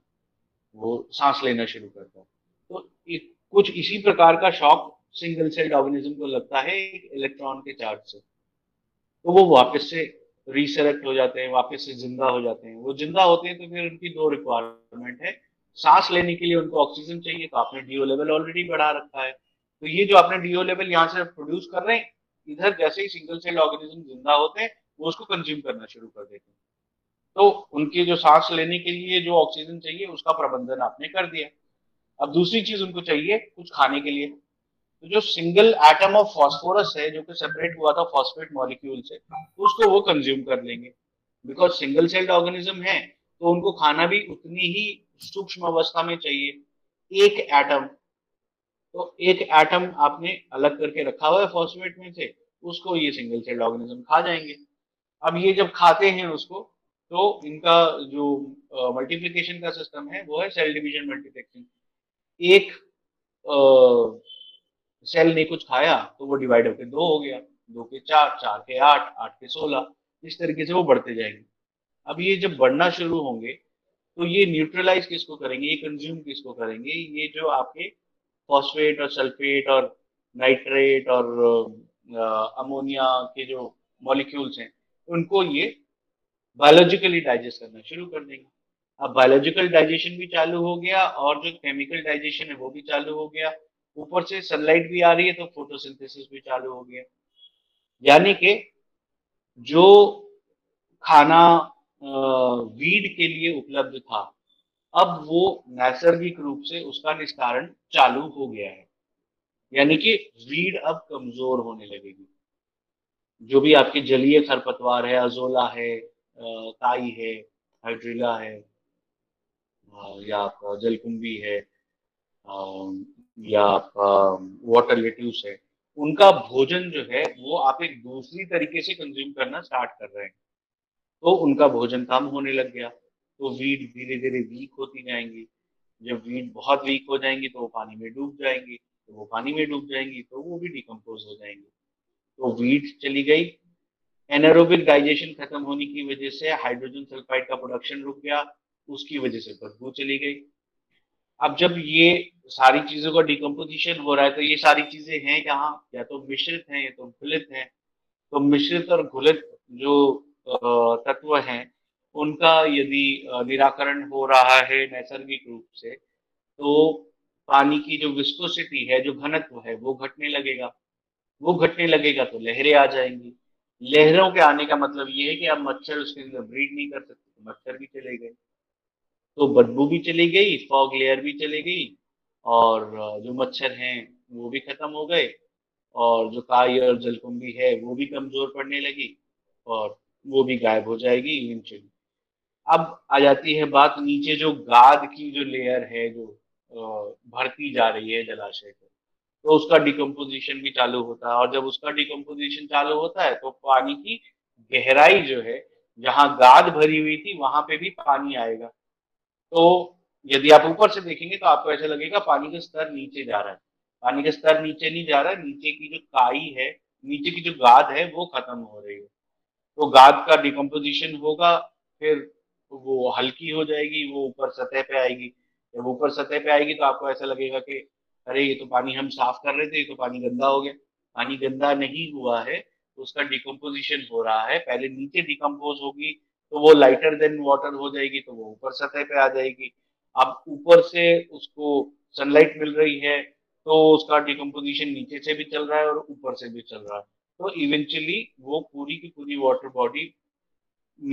वो सांस लेना शुरू करता है। तो कुछ इसी प्रकार का शॉक सिंगल सेल्ड ऑर्गेनिज्म को लगता है एक इलेक्ट्रॉन के चार्ज से, तो वो वापस से रिसरेक्ट हो जाते हैं, वापस से जिंदा हो जाते हैं। वो जिंदा होते हैं तो फिर उनकी दो रिक्वायरमेंट है, सांस लेने के लिए उनको ऑक्सीजन चाहिए, तो आपने डीओ लेवल ऑलरेडी बढ़ा रखा है, तो ये जो आपने डीओ लेवल यहाँ से प्रोड्यूस कर रहे हैं, इधर जैसे ही सिंगल सेल ऑर्गेनिज्म जिंदा होते हैं वो उसको कंज्यूम करना शुरू कर देते हैं। तो उनके जो सांस लेने के लिए जो ऑक्सीजन चाहिए उसका प्रबंधन आपने कर दिया। अब दूसरी चीज उनको चाहिए कुछ खाने के लिए, तो जो सिंगल एटम ऑफ फॉस्फोरस है जो कि सेपरेट हुआ था फॉस्फेट मॉलिक्यूल से, उसको वो कंज्यूम कर लेंगे। बिकॉज सिंगल सेल्ड ऑर्गेनिज्म है तो उनको खाना भी उतनी ही सूक्ष्म अवस्था में चाहिए, एक एटम। तो एक एटम आपने अलग करके रखा हुआ है फॉस्फेट में से, उसको ये सिंगल सेल्ड ऑर्गेनिज्म खा जाएंगे। अब ये जब खाते हैं उसको तो इनका जो मल्टीप्लिकेशन का सिस्टम है वो है सेल डिवीजन मल्टीप्लेक्सिंग। एक आ, सेल ने कुछ खाया तो वो डिवाइड होकर दो हो गया, दो के चार, चार के आठ, आठ के सोलह, इस तरीके से वो बढ़ते जाएंगे। अब ये जब बढ़ना शुरू होंगे तो ये न्यूट्रलाइज किसको करेंगे, ये कंज्यूम किसको करेंगे, ये जो आपके फॉस्फेट और सल्फेट और नाइट्रेट और अमोनिया के जो मॉलिक्यूल्स हैं उनको ये बायोलॉजिकली डाइजेस्ट करना शुरू कर देंगे। अब बायोलॉजिकल डाइजेशन भी चालू हो गया और जो केमिकल डाइजेशन है वो भी चालू हो गया, ऊपर से सनलाइट भी आ रही है तो फोटोसिंथेसिस भी चालू हो गया। यानी कि जो खाना वीड के लिए उपलब्ध था अब वो नैसर्गिक रूप से उसका निस्तारण चालू हो गया है, यानी कि वीड अब कमजोर होने लगेगी। जो भी आपके जलीय खरपतवार है, अजोला है, काई है, हाइड्रिला है, या आपका जलकुंभी है, या आपका वाटर लेट्यूस है, उनका भोजन जो है वो आप एक दूसरी तरीके से कंज्यूम करना स्टार्ट कर रहे हैं, तो उनका भोजन कम होने लग गया। तो वीड धीरे धीरे वीक होती जाएंगी। जब वीड बहुत वीक हो जाएंगी तो वो पानी में डूब जाएंगी, तो वो पानी में डूब जाएंगी तो वो भी डिकम्पोज हो जाएंगी। तो वीड चली गई, एनारोबिक डाइजेशन खत्म होने की वजह से हाइड्रोजन सल्फाइड का प्रोडक्शन रुक गया, उसकी वजह से बदबू चली गई। अब जब ये सारी चीजों का डिकम्पोजिशन हो रहा है तो ये सारी चीजें हैं कहाँ, या तो मिश्रित हैं या तो घुलित हैं। तो मिश्रित और घुलित जो तत्व हैं उनका यदि निराकरण हो रहा है नैसर्गिक रूप से तो पानी की जो विस्कोसिटी है, जो घनत्व है, वो घटने लगेगा। वो घटने लगेगा तो लहरें आ जाएंगी। लहरों के आने का मतलब ये है कि आप मच्छर उसके अंदर ब्रीड नहीं कर सकते, मच्छर भी चले गए, तो बदबू भी चली गई, फॉग लेयर भी चली गई और जो मच्छर हैं वो भी खत्म हो गए और जो काई और जलकुंभी है वो भी कमजोर पड़ने लगी और वो भी गायब हो जाएगी इवेंचुअली। अब आ जाती है बात नीचे जो गाद की जो लेयर है जो भरती जा रही है जलाशय को, तो उसका डिकम्पोजिशन भी चालू होता है, और जब उसका डिकम्पोजिशन चालू होता है तो पानी की गहराई जो है, जहां गाद भरी हुई थी वहां पे भी पानी आएगा। तो यदि आप ऊपर से देखेंगे तो आपको ऐसा लगेगा पानी का स्तर नीचे जा रहा है, पानी का स्तर नीचे नहीं जा रहा है, नीचे की जो काई है, नीचे की जो गाद है वो खत्म हो रही है। तो गाद का डिकम्पोजिशन होगा, फिर वो हल्की हो जाएगी, वो ऊपर सतह पे आएगी। जब ऊपर सतह पे आएगी तो आपको ऐसा लगेगा कि अरे ये तो पानी हम साफ कर रहे थे, ये तो पानी गंदा हो गया। पानी गंदा नहीं हुआ है, तो उसका डिकम्पोजिशन हो रहा है। पहले नीचे डिकम्पोज होगी तो वो लाइटर देन वाटर हो जाएगी, तो वो ऊपर सतह पे आ जाएगी। अब ऊपर से उसको सनलाइट मिल रही है तो उसका डिकम्पोजिशन नीचे से भी चल रहा है और ऊपर से भी चल रहा है। तो इवेंचुअली वो पूरी की पूरी वाटर बॉडी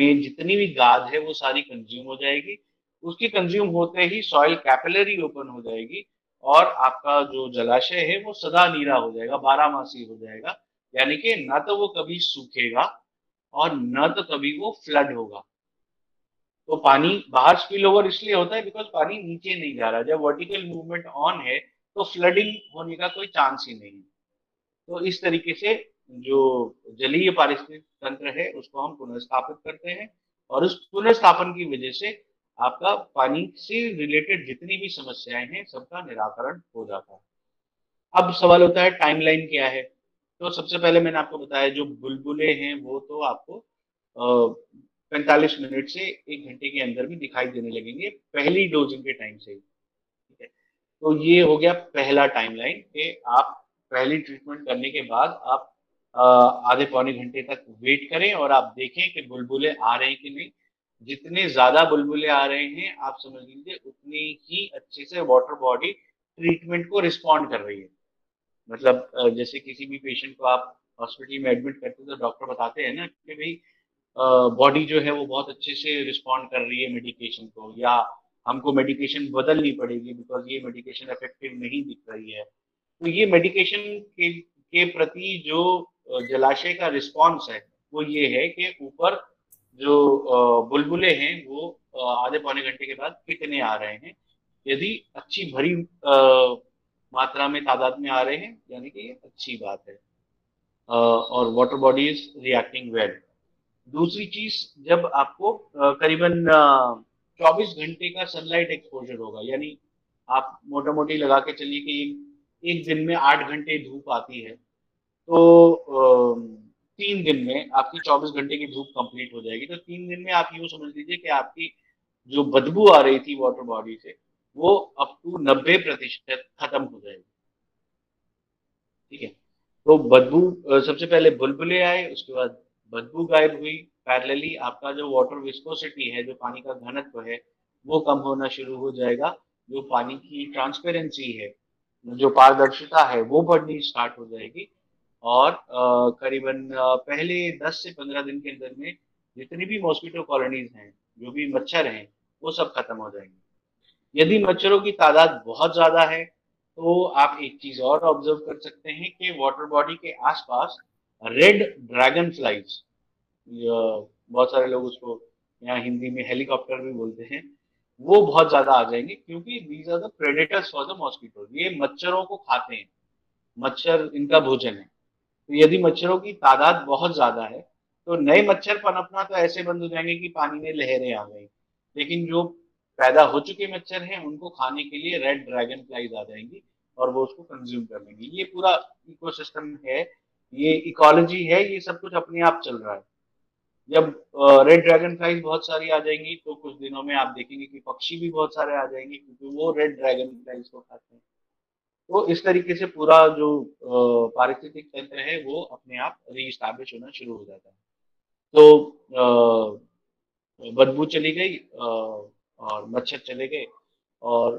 में जितनी भी गाद है वो सारी कंज्यूम हो जाएगी। उसकी कंज्यूम होते ही सॉइल कैपिलरी ओपन हो जाएगी और आपका जो जलाशय है वो सदा नीरा हो जाएगा, बारहमासी हो जाएगा। यानी कि ना तो वो कभी सूखेगा और ना तो कभी वो फ्लड होगा। तो पानी बाहर स्पिल ओवर इसलिए होता है बिकॉज पानी नीचे नहीं जा रहा। जब वर्टिकल मूवमेंट ऑन है तो फ्लडिंग होने का कोई चांस ही नहीं है। तो इस तरीके से जो जलीय पारिस्थितिक तंत्र है उसको हम पुनर्स्थापित करते हैं, और उस पुनर्स्थापन की वजह से आपका पानी से रिलेटेड जितनी भी समस्याएं हैं सबका निराकरण हो जाता है। अब सवाल होता है टाइमलाइन क्या है। तो सबसे पहले मैंने आपको बताया जो बुलबुले हैं वो तो आपको पैंतालीस मिनट से एक घंटे के अंदर भी दिखाई देने लगेंगे, पहली डोजिंग के टाइम से ही। ठीक है, तो ये हो गया पहला टाइमलाइन कि आप पहली ट्रीटमेंट करने के बाद आप आधे पौने घंटे तक वेट करें और आप देखें कि बुलबुले आ रहे हैं कि नहीं। जितने ज्यादा बुलबुले आ रहे हैं आप समझ लीजिए उतनी ही अच्छे से वाटर बॉडी ट्रीटमेंट को रिस्पॉन्ड कर रही है। मतलब जैसे किसी भी पेशेंट को आप हॉस्पिटल में एडमिट करते हैं तो डॉक्टर बताते हैं ना कि भाई बॉडी जो है वो बहुत अच्छे से रिस्पॉन्ड कर रही है मेडिकेशन को, या हमको मेडिकेशन बदलनी पड़ेगी बिकॉज ये मेडिकेशन इफेक्टिव नहीं दिख रही है। तो ये मेडिकेशन के, के प्रति जो जलाशय का रिस्पॉन्स है वो ये है कि ऊपर जो बुलबुले हैं वो आधे पौने घंटे के बाद कितने आ रहे हैं। यदि अच्छी भरी मात्रा में तादाद में आ रहे हैं यानी कि ये अच्छी बात है और water body is reacting well. दूसरी चीज, जब आपको करीबन चौबीस घंटे का सनलाइट एक्सपोजर होगा, यानी आप मोटा मोटी लगा के चलिए कि एक दिन में आठ घंटे धूप आती है तो तीन दिन में आपकी चौबीस घंटे की धूप कंप्लीट हो जाएगी। तो तीन दिन में आप यूँ समझ लीजिए कि आपकी जो बदबू आ रही थी वाटर बॉडी से वो अप टू नब्बे प्रतिशत खत्म हो जाएगी। ठीक है, तो बदबू, सबसे पहले बुलबुले आए, उसके बाद बदबू गायब हुई, पैरेलली आपका जो वाटर विस्कोसिटी है, जो पानी का घनत्व है, वो कम होना शुरू हो जाएगा, जो पानी की ट्रांसपेरेंसी है, जो पारदर्शिता है, वो बढ़नी स्टार्ट हो जाएगी। और करीबन पहले दस से पंद्रह दिन के अंदर में जितनी भी मॉस्किटो कॉलोनीज हैं, जो भी मच्छर हैं, वो सब खत्म हो जाएंगे। यदि मच्छरों की तादाद बहुत ज़्यादा है तो आप एक चीज़ और ऑब्जर्व कर सकते हैं कि वाटर बॉडी के आसपास रेड ड्रैगन फ्लाइज, बहुत सारे लोग उसको यहाँ हिंदी में हेलीकॉप्टर भी बोलते हैं, वो बहुत ज़्यादा आ जाएंगे क्योंकि these are the predators for the mosquito. ये मच्छरों को खाते हैं, मच्छर इनका भोजन है। तो यदि मच्छरों की तादाद बहुत ज्यादा है तो नए मच्छर पनपना तो ऐसे बंद हो जाएंगे कि पानी में लहरें आ गई, लेकिन जो पैदा हो चुके मच्छर हैं उनको खाने के लिए रेड ड्रैगन फ्लाइज आ जाएंगी और वो उसको कंज्यूम कर लेंगे। ये पूरा इकोसिस्टम है, ये इकोलॉजी है, ये सब कुछ अपने आप चल रहा है। जब रेड ड्रैगन फ्लाइज बहुत सारी आ जाएंगी तो कुछ दिनों में आप देखेंगे कि पक्षी भी बहुत सारे आ जाएंगे क्योंकि वो रेड ड्रैगन फ्लाइज को खाते हैं। तो इस तरीके से पूरा जो पारिस्थितिक तंत्र है वो अपने आप रीस्टैब्लिश होना शुरू हो जाता है। तो बदबू चली गई और मच्छर चले गए, और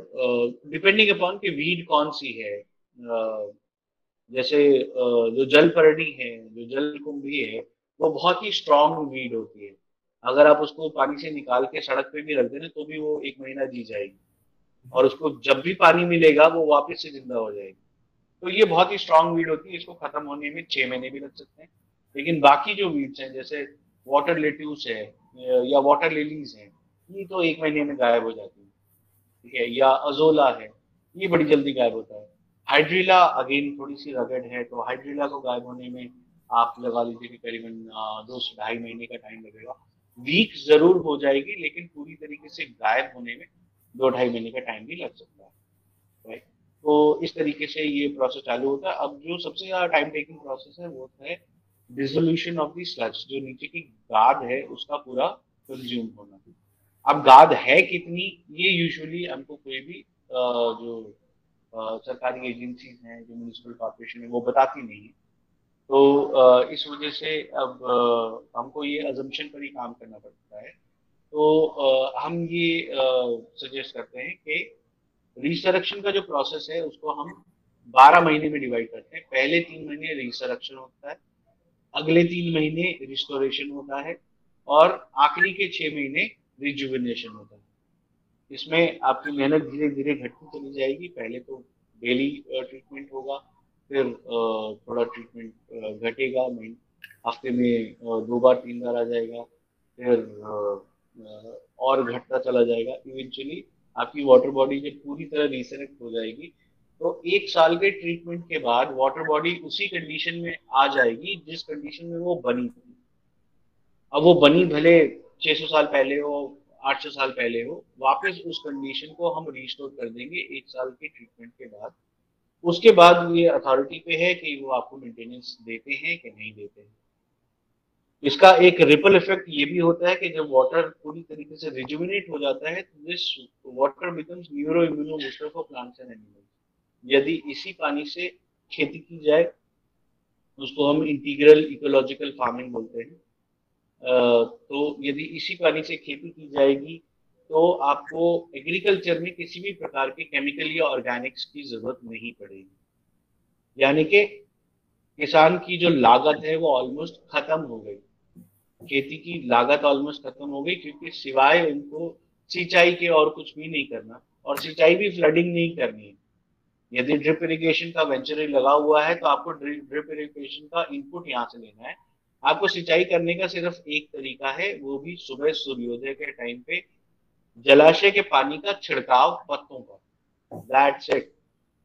डिपेंडिंग अपॉन कि वीड कौन सी है, जैसे जो जल परड़ी है, जो जल कुंभी है, वो बहुत ही स्ट्रॉन्ग वीड होती है। अगर आप उसको पानी से निकाल के सड़क पे भी रख देना तो भी वो एक महीना जी जाएगी और उसको जब भी पानी मिलेगा वो वापस से जिंदा हो जाएगी। तो ये बहुत ही स्ट्रांग वीड होती है, इसको खत्म होने में छः महीने भी लग सकते हैं। लेकिन बाकी जो वीड्स हैं जैसे वाटर लेट्यूस है या वाटर लिलीज हैं, ये तो एक महीने में गायब हो जाती है। ठीक है, या अजोला है, ये बड़ी जल्दी गायब होता है। हाइड्रिला अगेन थोड़ी सी रगड़ है, तो हाइड्रिला को गायब होने में आप लगा लीजिए कि करीबन दो से ढाई महीने का टाइम लगेगा। वीक जरूर हो जाएगी लेकिन पूरी तरीके से गायब होने में दो ढाई महीने का टाइम भी लग सकता है, राइट। तो इस तरीके से ये प्रोसेस चालू होता है। अब जो सबसे ज़्यादा टाइम टेकिंग प्रोसेस है वो है डिसोल्यूशन ऑफ दी स्लज, जो नीचे की गाद है उसका पूरा कंज्यूम होना। अब गाद है कितनी, ये यूजुअली हमको कोई भी जो सरकारी एजेंसीज हैं, जो म्यूनसिपल कॉर्पोरेशन है, वो बताती नहीं है। तो इस वजह से अब हमको ये अजम्पशन पर ही काम करना पड़ता है। तो हम ये सजेस्ट करते हैं कि रिसरक्शन का जो प्रोसेस है उसको हम बारह महीने में डिवाइड करते हैं। पहले तीन महीने रिसरक्शन होता है, अगले तीन महीने रिस्टोरेशन होता है और आखिरी के छः महीने रिजुविनेशन होता है। इसमें आपकी मेहनत धीरे धीरे घटती चली जाएगी। पहले तो डेली ट्रीटमेंट होगा, फिर थोड़ा ट्रीटमेंट घटेगा, हफ्ते में दो बार तीन बार आ जाएगा, फिर और घटता चला जाएगा। इवेंचुअली आपकी वाटर बॉडी जब पूरी तरह रिसरेक्ट हो जाएगी तो एक साल के ट्रीटमेंट के बाद वाटर बॉडी उसी कंडीशन में आ जाएगी जिस कंडीशन में वो बनी थी। अब वो बनी भले छह सौ साल पहले हो, आठ सौ साल पहले हो, वापस उस कंडीशन को हम रिस्टोर कर देंगे एक साल के ट्रीटमेंट के बाद। उसके बाद ये अथॉरिटी पे है कि वो आपको मेंटेनेंस देते हैं कि नहीं देते हैं। इसका एक रिपल इफेक्ट ये भी होता है कि जब वाटर पूरी तरीके से रिजुविनेट हो जाता है तो this water becomes neuro immuno booster for plants and animals. यदि इसी पानी से खेती की जाए, उसको हम इंटीग्रल इकोलॉजिकल फार्मिंग बोलते हैं, तो यदि इसी पानी से खेती की जाएगी तो आपको एग्रीकल्चर में किसी भी प्रकार के केमिकल या ऑर्गेनिक्स की जरूरत नहीं पड़ेगी। यानी कि किसान की जो लागत है वो ऑलमोस्ट खत्म हो गई, खेती की लागत ऑलमोस्ट खत्म हो गई, क्योंकि सिवाय उनको सिंचाई के और कुछ भी नहीं करना, और सिंचाई भी फ्लडिंग नहीं करनी है। यदि ड्रिप इरीगेशन का वेंचर लगा हुआ है तो आपको ड्रिप इरीगेशन का इनपुट यहाँ से लेना है। आपको सिंचाई करने का सिर्फ एक तरीका है, वो भी सुबह सूर्योदय के टाइम पे जलाशय के पानी का छिड़काव पत्तों पर। That's it.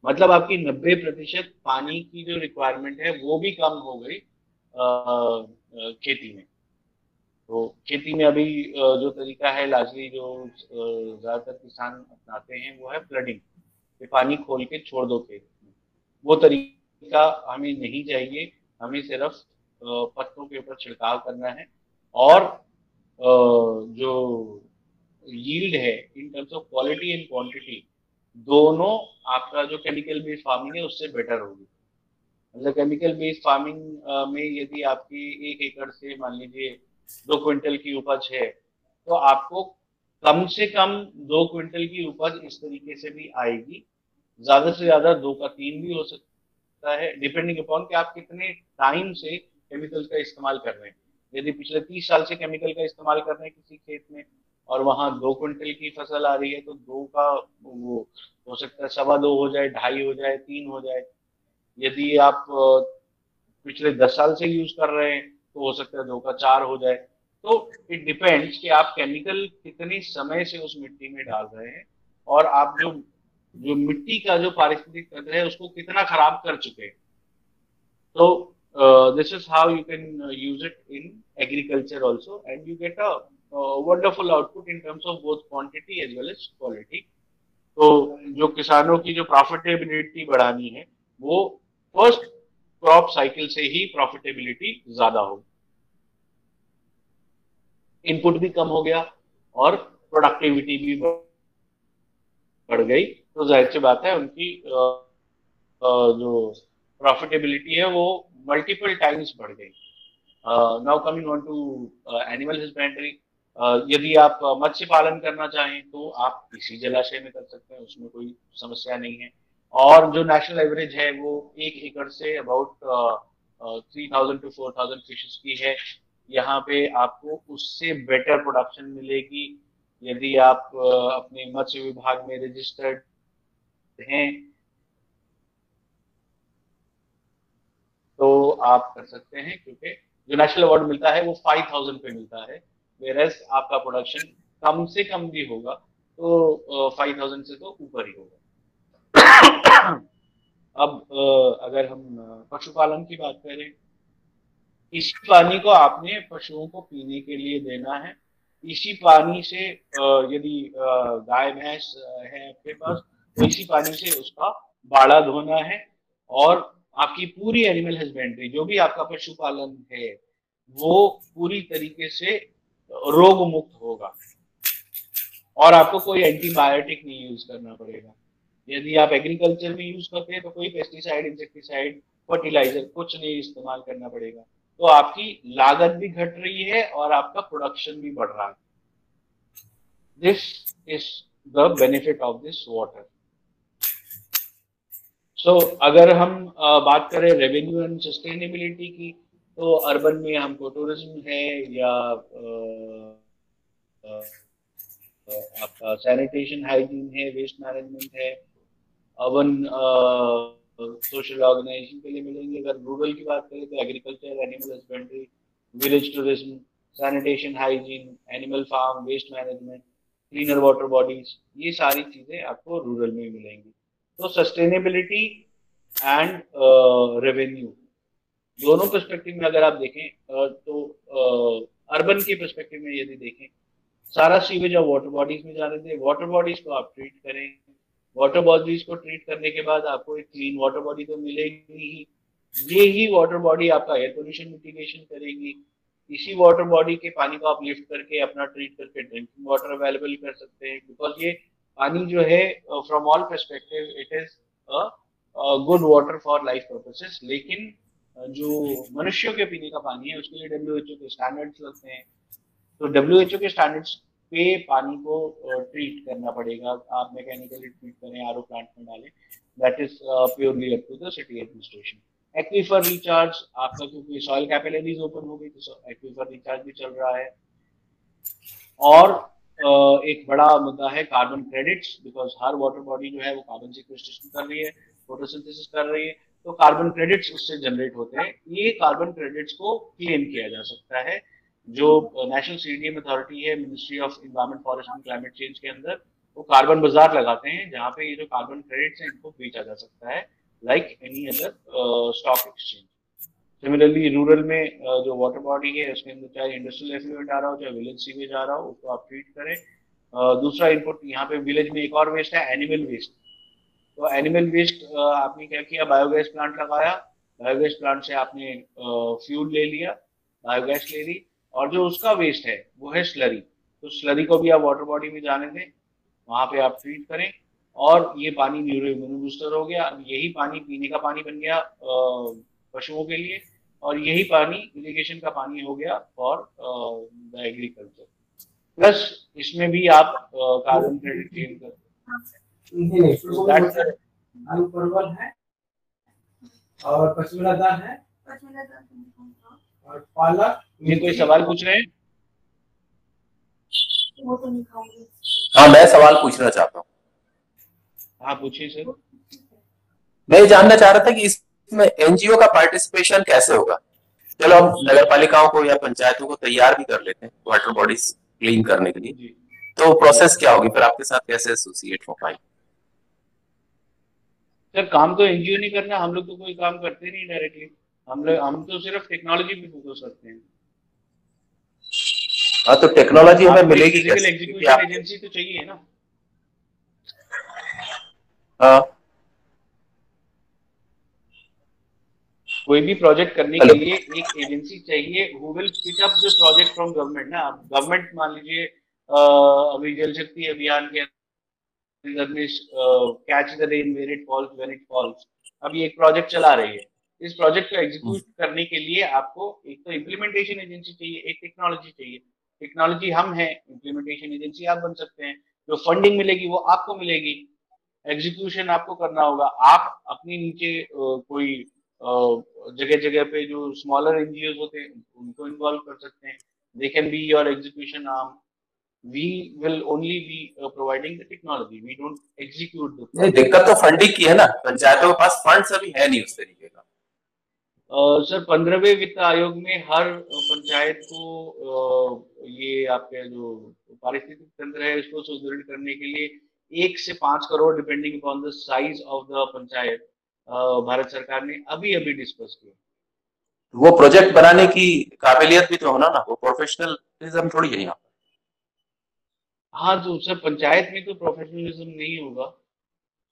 मतलब आपकी नब्बे प्रतिशत पानी की जो रिक्वायरमेंट है वो भी कम हो गई खेती में। तो खेती में अभी जो तरीका है लाजमी, जो ज्यादातर किसान अपनाते हैं, वो है फ्लडिंग, कि पानी खोल के छोड़ दो खेत में। वो तरीका हमें नहीं चाहिए। हमें सिर्फ पत्तों के ऊपर छिड़काव करना है और जो यील्ड है in terms of quality and quantity, दोनों आपका जो केमिकल बेस्ड फार्मिंग है उससे बेटर होगी। मतलब केमिकल बेस्ड फार्मिंग में यदि आपकी एक एकड़ से मान लीजिए दो क्विंटल की उपज है तो आपको कम से कम दो क्विंटल की उपज इस तरीके से भी आएगी, ज्यादा से ज्यादा दो का तीन भी हो सकता है, डिपेंडिंग अपॉन कि आप कितने टाइम से केमिकल का इस्तेमाल कर रहे हैं। यदि पिछले तीस साल से केमिकल का इस्तेमाल कर रहे हैं किसी खेत में और वहाँ दो क्विंटल की फसल आ रही है तो दो का वो हो सकता है सवा दो हो जाए, ढाई हो जाए, तीन हो जाए। यदि आप पिछले दस साल से यूज कर रहे हैं तो हो सकता है दो का चार हो जाए। तो इट डिपेंड्स कि आप केमिकल कितने समय से उस मिट्टी में डाल रहे हैं और आप जो जो मिट्टी का जो पारिस्थितिक तंत्र है उसको कितना खराब कर चुके हैं। तो Uh, this is how you can uh, use it in agriculture also, and you get a uh, wonderful output in terms of both quantity as well as quality. तो जो किसानों की जो प्रॉफिटेबिलिटी बढ़ानी है वो फर्स्ट क्रॉप साइकिल से ही profitability ज्यादा हो, इनपुट भी कम हो गया और प्रोडक्टिविटी भी बढ़ गई, तो जाहिर सी बात है उनकी uh, uh, जो प्रॉफिटेबिलिटी है वो मल्टीपल टाइम्स बढ़ गई। Now coming on to animal husbandry. यदि आप मत्स्य पालन करना चाहें तो आप इसी जलाशय में कर सकते हैं, उसमें कोई समस्या नहीं है। और जो नेशनल एवरेज है वो एक एकड़ से about three thousand to four thousand fishes की है। यहाँ पे आपको उससे बेटर प्रोडक्शन मिलेगी यदि आप uh, अपने मत्स्य विभाग में रजिस्टर्ड हैं, तो आप कर सकते हैं, क्योंकि जो नेशनल अवार्ड मिलता है वो फाइव थाउजेंड पे मिलता है, वेरस आपका प्रोडक्शन कम से कम भी होगा तो फाइव थाउजेंड से तो ऊपर ही होगा। अब अगर हम पशुपालन की बात करें, इसी पानी को आपने पशुओं को पीने के लिए देना है। इसी पानी से यदि गाय भैंस है आपके पास तो इसी पानी से उसका बाड़ा धोना है। और आपकी पूरी एनिमल हस्बेंड्री, जो भी आपका पशुपालन है, वो पूरी तरीके से रोग मुक्त होगा और आपको कोई एंटीबायोटिक नहीं यूज करना पड़ेगा। यदि आप एग्रीकल्चर में यूज करते हैं तो कोई पेस्टिसाइड, इंसेक्टिसाइड, फर्टिलाइजर कुछ नहीं इस्तेमाल करना पड़ेगा। तो आपकी लागत भी घट रही है और आपका प्रोडक्शन भी बढ़ रहा है। This is the benefit of this water. So अगर हम बात करें रेवेन्यू एंड सस्टेनेबिलिटी की, तो अर्बन में हमको टूरिज्म है या आपका सैनिटेशन हाइजीन है, वेस्ट मैनेजमेंट है, अर्बन सोशल ऑर्गेनाइजेशन के लिए मिलेंगे। अगर रूरल की बात करें तो agriculture, animal husbandry, village tourism, sanitation hygiene, animal farm, waste management, cleaner water bodies, ये सारी चीजें आपको रूरल में मिलेंगी। तो सस्टेनेबिलिटी एंड रेवेन्यू दोनों पर्सपेक्टिव में अगर आप देखें uh, तो अर्बन uh, के पर्सपेक्टिव में यदि देखें, सारा सीवेज और वाटर बॉडीज में जा रहे थे। वाटर बॉडीज को आप ट्रीट करें, वाटर बॉडीज को ट्रीट करने के बाद आपको एक क्लीन वाटर बॉडी तो मिलेगी ही। ये ही वाटर बॉडी आपका एयर पोल्यूशन मिटिगेशन करेगी। इसी वाटर बॉडी के पानी को आप लिफ्ट करके अपना ट्रीट करके ड्रिंकिंग वाटर अवेलेबल कर सकते हैं, बिकॉज ये पानी जो है from all perspective it is a good water for life purposes. लेकिन जो मनुष्यों के पीने का पानी है उसके लिए डब्ल्यू एच ओ के स्टैंडर्ड्स लगते हैं, तो डब्ल्यू एच ओ के स्टैंडर्ड्स पे पानी को ट्रीट करना पड़ेगा। आप मैकेनिकली ट्रीट करें, आर ओ प्लांट में डालें, that is purely up to the city administration. Aquifer recharge आपका, क्योंकि सॉइल कैपिलरीज ओपन हो गई तो एक्वीफर रिचार्ज भी चल रहा है। और uh, एक बड़ा मुद्दा है कार्बन क्रेडिट्स, बिकॉज हर वाटर बॉडी जो है वो कार्बन सिक्वेस्ट्रेशन कर रही है, फोटोसिंथेसिस कर रही है, तो कार्बन क्रेडिट्स उससे जनरेट होते हैं। ये कार्बन क्रेडिट्स को क्लेम किया जा सकता है। जो नेशनल सीडीएम अथॉरिटी है, ministry of environment, forest and climate change के अंदर, वो कार्बन बाजार लगाते हैं जहाँ पे ये जो कार्बन क्रेडिट्स हैं इनको बेचा जा सकता है, like any other stock exchange. Similarly rural में uh, जो वाटर बॉडी है उसके अंदर चाहे इंडस्ट्रियल एफ्लुएंट आ रहा हो, चाहे विलेज सीवेज आ रहा हो, उसको आप ट्रीट करें। uh, दूसरा इनपुट यहाँ पे विलेज में एक और वेस्ट है, एनिमल वेस्ट। तो एनिमल वेस्ट आपने क्या किया, बायोगैस प्लांट लगाया, बायोगैस प्लांट से आपने फ्यूल ले लिया, बायोगैस ले ली, और जो उसका वेस्ट है वो है स्लरी। तो स्लरी को भी आप वाटर बॉडी में जाने दें, वहाँ पे आप ट्रीट करें, और ये पानी न्यूरो इम्यून बूस्टर हो गया। यही पानी पीने का पानी बन गया पशुओं के लिए, और यही पानी इरीगेशन का पानी हो गया फॉर द एग्रीकल्चर। प्लस इसमें भी आप कार्बन क्रेडिट क्लेम कर सकते हैं। और पशुला दाल है, और पालक। ये कोई सवाल पूछ रहे हैं? हाँ, मैं सवाल पूछना चाहता हूँ। हाँ, पूछिए सर। मैं जानना चाह रहा था कि इसमें एनजीओ का पार्टिसिपेशन कैसे होगा। चलो हम नगर पालिकाओं को या पंचायतों को तैयार भी कर लेते हैं वाटर बॉडीज क्लीन करने के लिए, तो प्रोसेस क्या होगी फिर, आपके साथ कैसे एसोसिएट हो पाएंगे? सर, काम तो एनजीओ नहीं करना, हम लोग तो कोई काम करते नहीं डायरेक्टली, हम लोग हम तो सिर्फ टेक्नोलॉजी पे फोकस करते हैं। हाँ, तो टेक्नोलॉजी हमें मिलेगी कैसे? एग्जीक्यूटिव एजेंसी तो चाहिए ना। हाँ, कोई भी प्रोजेक्ट करने के लिए एक एजेंसी चाहिए who will pick up the project from government ना। गवर्नमेंट मान लीजिए अभी जल शक्ति अभियान के अंदर में catch the rain where it falls when it falls, अभी एक प्रोजेक्ट चला रही है। इस प्रोजेक्ट को एग्जीक्यूट करने के लिए आपको एक तो इम्प्लीमेंटेशन एजेंसी चाहिए, एक टेक्नोलॉजी चाहिए। टेक्नोलॉजी हम हैं, इम्प्लीमेंटेशन एजेंसी आप बन सकते हैं। जो फंडिंग मिलेगी वो आपको मिलेगी, एग्जीक्यूशन आपको करना होगा। आप अपने नीचे कोई जगह जगह पे जो स्मॉलर एनजीओ होते हैं उनको इन्वॉल्व कर सकते हैं। They can be your execution arm. We will only be providing the technology, we don't execute. दिक्कत तो फंडिंग की है ना, पंचायतों के पास फंड अभी है नहीं उस तरीके का। Uh, सर, पंद्रहवें वित्त आयोग में हर पंचायत को uh, ये आपके जो पारिस्थितिक तंत्र है इसको सुदृढ़ करने के लिए एक से पांच crore depending upon the size of the panchayat Bharat सरकार ने अभी अभी डिस्कस किया। वो प्रोजेक्ट बनाने की काबिलियत भी तो होना ना, वो प्रोफेशनलिज्म थोड़ी है यहाँ। हाँ तो सर पंचायत में तो प्रोफेशनलिज्म नहीं होगा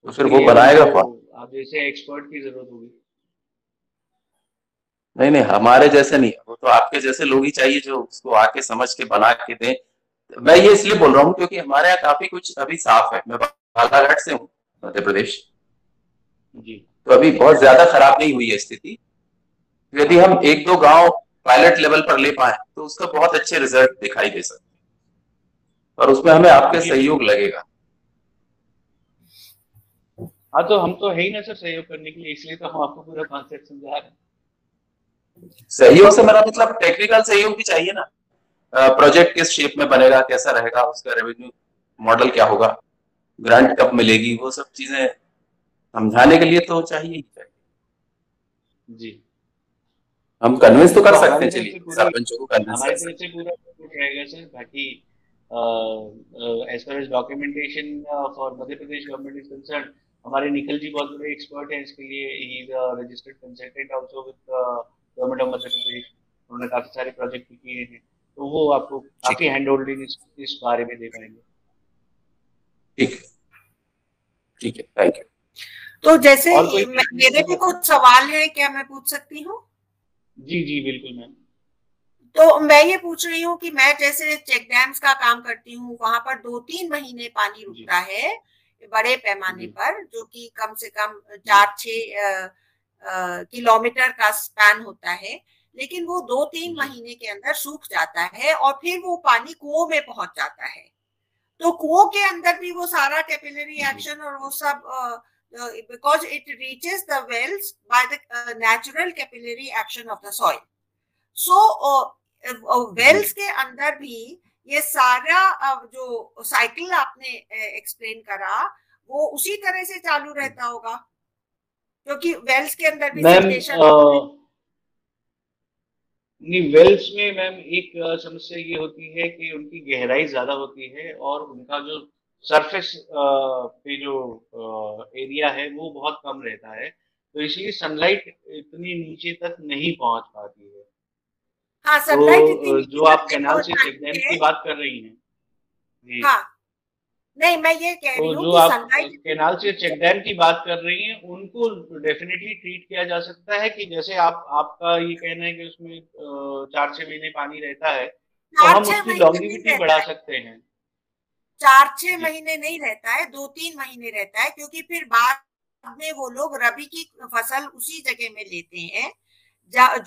तो फिर वो बनाएगा कौन? आप जैसे एक्सपर्ट की जरूरत होगी। नहीं नहीं हमारे जैसे नहीं, वो तो आपके जैसे लोग ही चाहिए जो उसको आके समझ के बना के दें। मैं ये इसलिए बोल रहा हूँ क्योंकि हमारे यहाँ काफी कुछ अभी साफ है। मैं बालाघाट से हूँ, मध्य प्रदेश जी, तो अभी बहुत ज्यादा खराब नहीं हुई है स्थिति। यदि हम एक दो गांव पायलट लेवल पर ले पाए तो उसका बहुत अच्छे रिजल्ट दिखाई दे सकते हैं और उसमें हमें आपके सहयोग लगेगा। हाँ तो हम तो है ही ना सर सहयोग करने के लिए, इसलिए तो हम आपको पूरा कॉन्सेप्ट समझा रहे हैं। सहयोग से मेरा मतलब टेक्निकल सहयोग भी चाहिए ना, प्रोजेक्ट किस शेप में बनेगा, कैसा रहेगा, उसका रेवेन्यू मॉडल क्या होगा, ग्रांट कब मिलेगी, वो सब चीजें समझाने के लिए तो चाहिए ही चाहिए जी। हम कन्विंस तो कर तो सकते हैं, चलिए सरपंचों को कन्विंस हमारे तरफ से पूरा रहेगा सर। बाकी as far as documentation for Madhya Pradesh government is concern, हमारे निखिल जी बहुत बड़े एक्सपर्ट हैं इसके लिए। He is a registered consultant also with government of Madhya Pradesh, उन्होंने काफी सारे प्रोजेक्ट किए हैं तो वो आपको काफी हैंड होल्डिंग इस, इस बारे में दे पाएंगे। ठीक ठीक है, थैंक यू। तो जैसे मेरे भी कुछ सवाल है, क्या मैं पूछ सकती हूँ? जी जी बिल्कुल मैम। तो मैं ये पूछ रही हूँ कि मैं जैसे चेक डैम्स का काम करती हूँ, वहां पर दो तीन महीने पानी रुकता है बड़े पैमाने पर, जो कि कम से कम चार छह किलोमीटर का स्पैन होता है, लेकिन वो दो तीन महीने के अंदर सूख जाता है और फिर वो पानी कुओं में पहुंच जाता है। तो कुओं के अंदर भी वो सारा कैपिलरी एक्शन और वो सब, because it reaches the wells by the natural capillary action of the soil. So wells के अंदर भी ये सारा uh, जो साइकिल आपने एक्सप्लेन uh, करा वो उसी तरह से चालू रहता होगा, क्योंकि वेल्स के अंदर भी सर्कुलेशन नहीं। वेल्स में मैम एक समस्या ये होती है कि उनकी गहराई ज्यादा होती है और उनका जो सरफेस पे जो एरिया है वो बहुत कम रहता है, तो इसलिए सनलाइट इतनी नीचे तक नहीं पहुंच पाती है। हाँ, सनलाइट तो जो आप कैनाल से चेक डैम की बात कर रही हैं। हाँ नहीं मैं ये कह रही हूँ कि सनलाइट कैनाल से चेक डैम की बात कर रही हैं, उनको डेफिनेटली ट्रीट किया जा सकता है। कि जैसे आप आपका ये कहना है कि उसमें चार छह महीने पानी रहता है, तो हम उसकी लॉन्जिविटी बढ़ा सकते हैं। चार छह महीने नहीं रहता है, दो तीन महीने रहता है, क्योंकि फिर बाद में वो लोग रबी की फसल उसी जगह में लेते हैं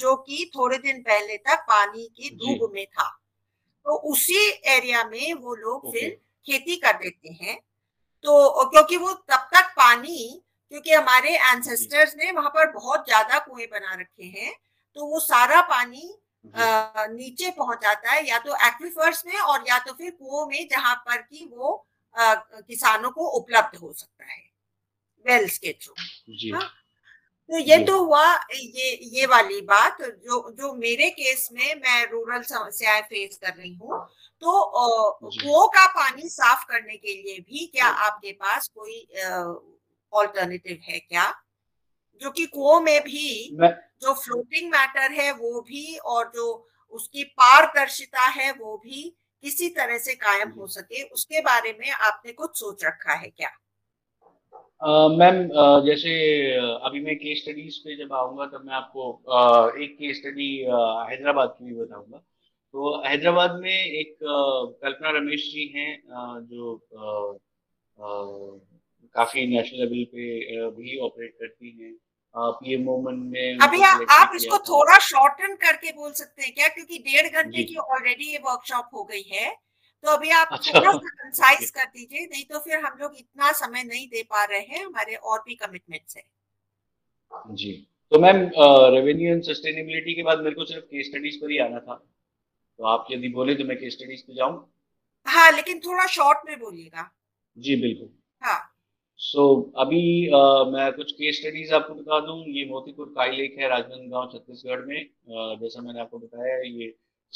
जो कि थोड़े दिन पहले तक पानी की धूप में था, तो उसी एरिया में वो लोग फिर खेती कर देते हैं। तो क्योंकि वो तब तक पानी, क्योंकि हमारे एंसेस्टर्स ने वहां पर बहुत ज्यादा कुएं बना रखे हैं, तो वो सारा पानी आ, नीचे पहुंच जाता है, या तो एक्वीफर्स में और या तो फिर कुओं में, जहां पर कि वो आ, किसानों को उपलब्ध हो सकता है वेल्स के थ्रू। हाँ? तो ये तो हुआ ये ये वाली बात। जो जो मेरे केस में मैं रूरल समस्याएं फेस कर रही हूँ, तो कुओं का पानी साफ करने के लिए भी क्या आपके पास कोई ऑल्टरनेटिव है क्या? जो कि कुओं में भी जो फ्लोटिंग मैटर है वो भी, और जो उसकी पारदर्शिता है वो भी किसी तरह से कायम हो सके, उसके बारे में आपने कुछ सोच रखा है क्या? मैम uh, uh, जैसे uh, अभी मैं केस स्टडीज पे जब आऊंगा तब मैं आपको uh, एक केस स्टडी uh, हैदराबाद की भी बताऊंगा। तो हैदराबाद में एक uh, कल्पना रमेश जी हैं uh, जो uh, uh, काफी नेशनल लेवल पे uh, भी ऑपरेट करती हैं पीएमओ मन में। अभी आ, आप इसको थोड़ा शॉर्टन करके बोल सकते हैं क्या, क्योंकि डेढ़ घंटे की ऑलरेडी ये वर्कशॉप हो गई है, तो अभी आप थोड़ा कंसाइज कर दीजिए, नहीं तो फिर हम लोग इतना समय नहीं दे पा रहे हैं, हमारे और भी कमिटमेंट्स हैं जी। तो मैम रेवेन्यू एंड सस्टेनेबिलिटी के बाद मेरे को सिर्फ केस स्टडीज पर ही आना था, तो आप यदि बोले तो मैं केस स्टडीज पे जाऊं। हाँ लेकिन थोड़ा शॉर्ट में बोलिएगा। जी बिल्कुल। हाँ सो so, अभी uh, मैं कुछ केस स्टडीज आपको बता दूं। ये मोतीपुर काई लेक है राजनांदगांव छत्तीसगढ़ में। uh, जैसा मैंने आपको बताया ये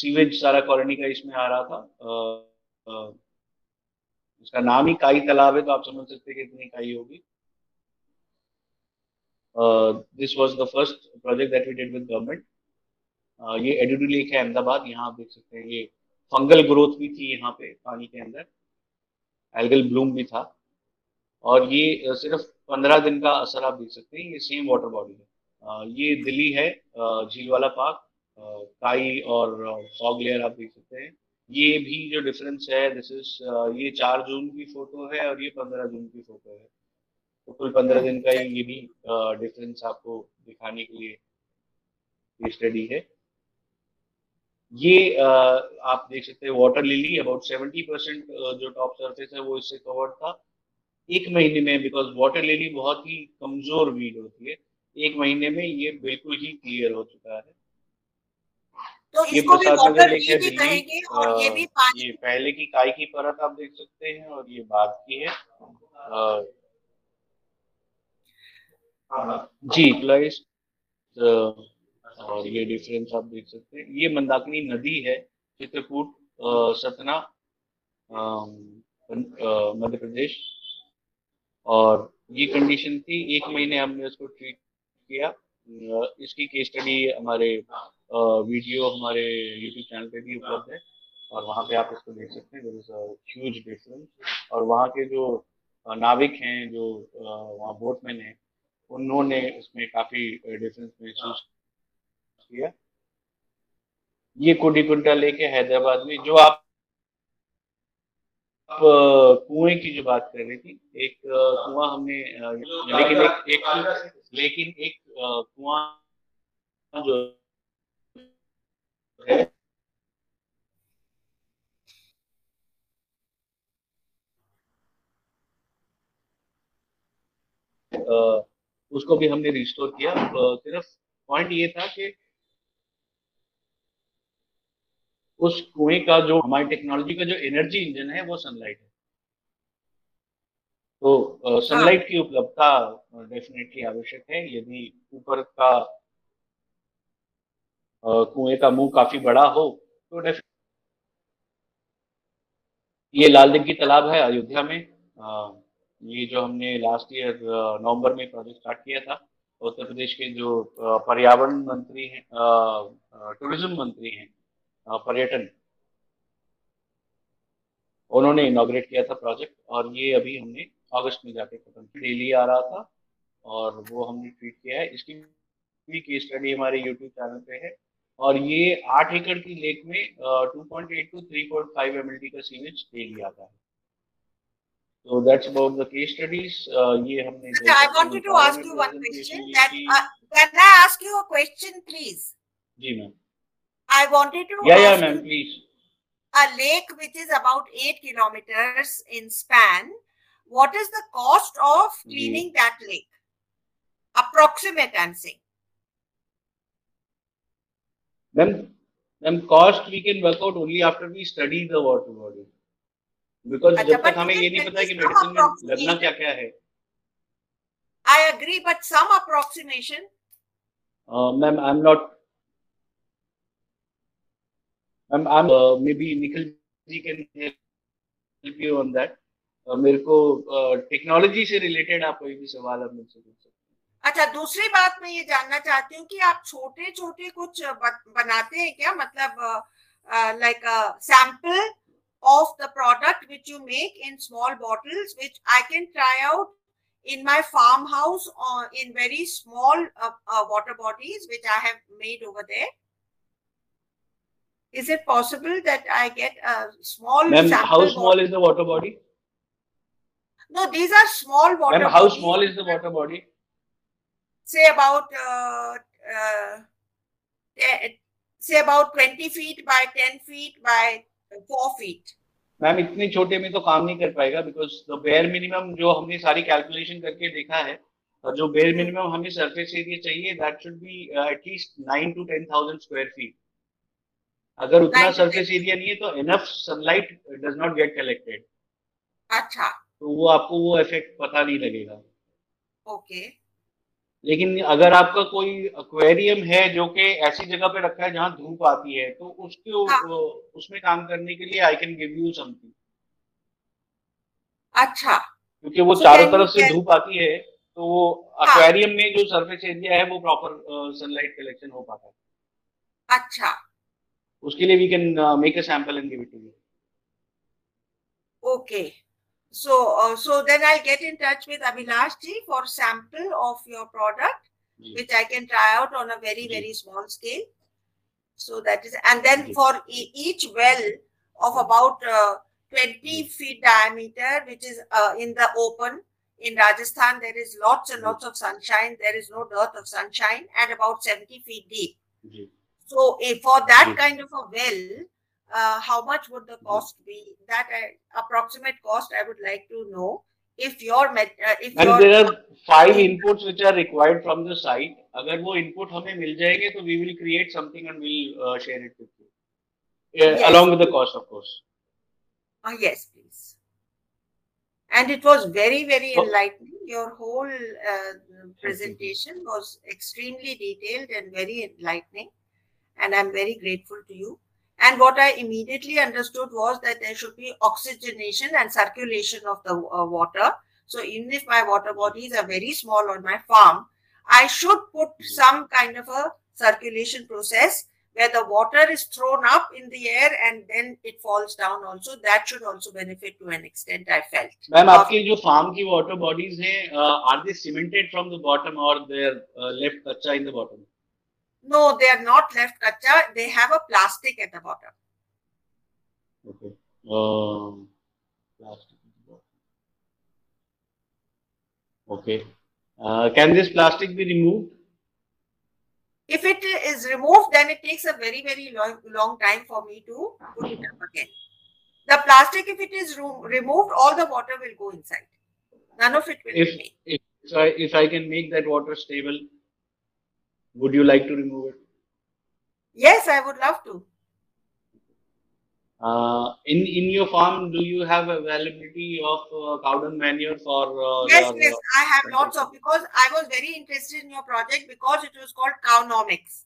सीवेज सारा कॉलोनी का इसमें आ रहा था। uh, इसका नाम ही काई तालाब है, तो आप समझ सकते हैं कितनी काई होगी। Uh, this was the first project that we did with government. Uh, ये एडिडू लेक है अहमदाबाद, यहाँ आप देख सकते हैं ये फंगल ग्रोथ भी थी यहाँ पे पानी के अंदर, एल्गल ब्लूम भी था, और ये सिर्फ पंद्रह दिन का असर आप देख सकते हैं। ये सेम वाटर बॉडी है। uh, ये दिल्ली है, झील वाला पार्क, काई और फॉग लेयर आप देख सकते हैं। ये भी जो डिफरेंस है, दिस इज ये चार जून की फोटो है और ये पंद्रह जून की फोटो है, तो कुल पंद्रह दिन का ये भी डिफरेंस आपको दिखाने के लिए ये स्टडी है। ये आप देख सकते हैं water lily, about seventy percent जो टॉप सरफेस है वो इससे कवर्ड था एक महीने में, बिकॉज वाटर लिली बहुत ही कमजोर वीड होती है। एक महीने में ये बिल्कुल ही क्लियर हो चुका है। तो इसको भी वाटर लिली भी कहेंगे, और ये भी पानी, ये पहले की काई की परत आप देख सकते हैं और ये बाद की है। आ, जी प्लस और ये डिफरेंस आप देख सकते हैं। ये मंदाकिनी नदी है, चित्रकूट, सतना, मध्य प्रदेश, और ये कंडीशन थी। एक महीने हमने उसको ट्रीट किया। इसकी केस स्टडी हमारे वीडियो हमारे यूट्यूब चैनल पे भी उपलब्ध है और वहाँ पे आप इसको देख सकते हैं। There is a huge difference. और वहाँ के जो नाविक हैं, जो वहाँ बोटमैन हैं, उन्होंने इसमें काफी डिफरेंस महसूस किया। ये कोडीपुंटा लेक है हैदराबाद में। जो आप, आप कुएं की जो बात कर रही थी, एक कुआं हमने, लेकिन एक, एक लेकिन एक कुआं जो है आ, उसको भी हमने रिस्टोर किया। सिर्फ पॉइंट ये था कि उस कुएं का जो हमारी टेक्नोलॉजी का जो एनर्जी इंजन है वो सनलाइट है, तो सनलाइट की उपलब्धता डेफिनेटली आवश्यक है। यदि ऊपर का कुएं का मुंह काफी बड़ा हो तो डेफिनेटली। ये लालदिग्गी तालाब है अयोध्या में। आ, ये जो हमने लास्ट ईयर नवंबर में प्रोजेक्ट स्टार्ट किया था, उत्तर प्रदेश के जो पर्यावरण मंत्री हैं, टूरिज्म मंत्री हैं, पर्यटन, उन्होंने इनॉग्रेट किया था प्रोजेक्ट, और ये अभी हमने अगस्त में जाके खत्म किया। डेली आ रहा था और वो हमने ट्रीट किया है। इसकी भी केस स्टडी हमारे यूट्यूब चैनल पे है। और ये आठ एकड़ की लेक में two point eight to three point five M L T का सीवेज डेली आता है। So that's about the case studies. Uh, ये हमने so I wanted to ask you one question. That, uh, can I ask you a question, please? जी ma'am. I wanted to. Yeah, yeah, ma'am, please. A lake which is about eight kilometers in span. What is the cost of cleaning जी. that lake? Approximate, I'm saying. Then, then cost we can work out only after we study the water body. Because जब तक हमें ये नहीं पता है कि medicine में लगना क्या क्या है। I agree, but some approximation. Uh, ma'am, I'm not. Ma'am, I'm uh, maybe Nikhil ji can help you on that. Uh, मेरे को टेक्नोलॉजी uh, से रिलेटेड आप कोई भी सवाल आप मुझसे पूछ सकते हैं। अच्छा, दूसरी बात मैं ये जानना चाहती हूँ कि आप छोटे छोटे कुछ बनाते हैं क्या, मतलब like sample of the product which you make in small bottles, which I can try out in my farmhouse or in very small uh, uh, water bodies which I have made over there. Is it possible that I get a small sample? How small is the water body? No, these are small water bodies. How small is the water body? Say about uh, uh, say about twenty feet by ten feet by four feet. Ma'am इतने छोटे में तो काम नहीं कर पाएगा, because the bare minimum जो हमने सारी कैलकुलेशन करके देखा है, जो बेयर मिनिमम हमें सरफेस एरिया चाहिए, that should be at least nine to ten thousand square feet. अगर उतना सरफेस एरिया नहीं है तो enough sunlight does not get collected. अच्छा, तो वो आपको वो इफेक्ट पता नहीं लगेगा। Okay okay. लेकिन अगर आपका कोई एक्वेरियम है जो कि ऐसी जगह पे रखा है जहाँ धूप आती है, तो उसके हाँ. उसमें काम करने के लिए I can give you something. अच्छा, क्योंकि वो so चारों तरफ से धूप आती है, तो वो एक्वेरियम हाँ। में जो सरफेस एरिया है वो प्रॉपर सनलाइट कलेक्शन हो पाता है। अच्छा, उसके लिए we can make a sample and give it to you. Okay, so so then I get in touch with Abhilash ji for sample of your product which I can try out on a very very small scale, so that is and then for each well of about twenty feet diameter, which is uh, in the open in Rajasthan. There is lots and lots of sunshine. There is no dearth of sunshine, and about seventy feet deep. Mm-hmm. So, if for that mm-hmm. kind of a well, uh, how much would the cost mm-hmm. be? That uh, approximate cost, I would like to know. If your uh, if and your there are five inputs which are required from the site. अगर वो input हमें मिल जाएंगे, तो we will create something and we'll uh, share it with you, yeah, yes. along with the cost, of course. Ah uh, yes, please. And it was very, very enlightening. Your whole uh, presentation was extremely detailed and very enlightening, and I'm very grateful to you. And what I immediately understood was that there should be oxygenation and circulation of the uh, water. So even if my water bodies are very small on my farm, I should put some kind of a circulation process where the water is thrown up in the air and then it falls down also. That should also benefit to an extent, I felt. Ma'am, आपकी जो farm की water bodies हैं, uh, are they cemented from the bottom or they are uh, left kacha in the bottom? No, they are not left kacha. They have a plastic at the bottom. Okay. Um, plastic at the bottom. Okay. Uh, can this plastic be removed? If it is removed, then it takes a very, very long, long time for me to put it up again. The plastic, if it is removed, all the water will go inside. None of it will if, remain. If, so I, if I can make that water stable, would you like to remove it? Yes, I would love to. Uh, in, in your farm, do you have availability of uh, cow dung manure for... Uh, yes, the, yes, I have lots of, because I was very interested in your project because it was called Cownomics.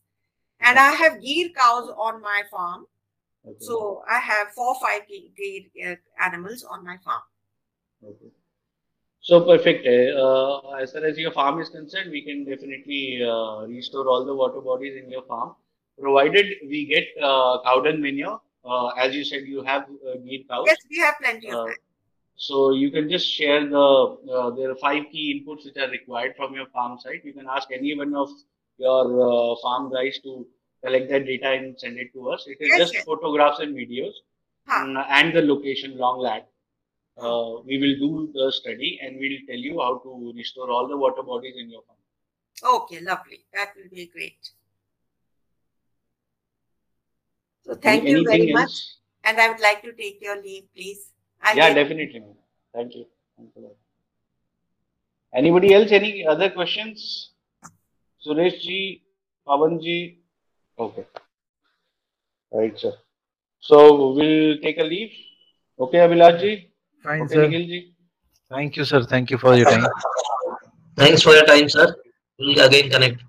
And I have gir cows on my farm. Okay. So, I have four or five gir animals on my farm. Okay. So, perfect. Uh, as far as your farm is concerned, we can definitely uh, restore all the water bodies in your farm, provided we get uh, cow dung manure. Uh, as you said, you have uh, gir cows. Yes, we have plenty uh, of that. So you can just share the uh, there are five key inputs which are required from your farm site. You can ask any one of your uh, farm guys to collect that data and send it to us. It is yes, just yes. photographs and videos huh. and, and the location, long lat. Uh, we will do the study and we'll tell you how to restore all the water bodies in your farm. Okay, lovely. That will be great. So thank you very much, and I would like to take your leave, please. Yeah, definitely. Thank you. Thank you. Anybody else? Any other questions? Suresh ji, Pavan ji. Okay. Right, sir. So we'll take a leave. Okay, Abhilash ji. Fine, okay, sir. Nikhil ji. Thank you, sir. Thank you for your time. Thanks for your time, sir. We'll again connect.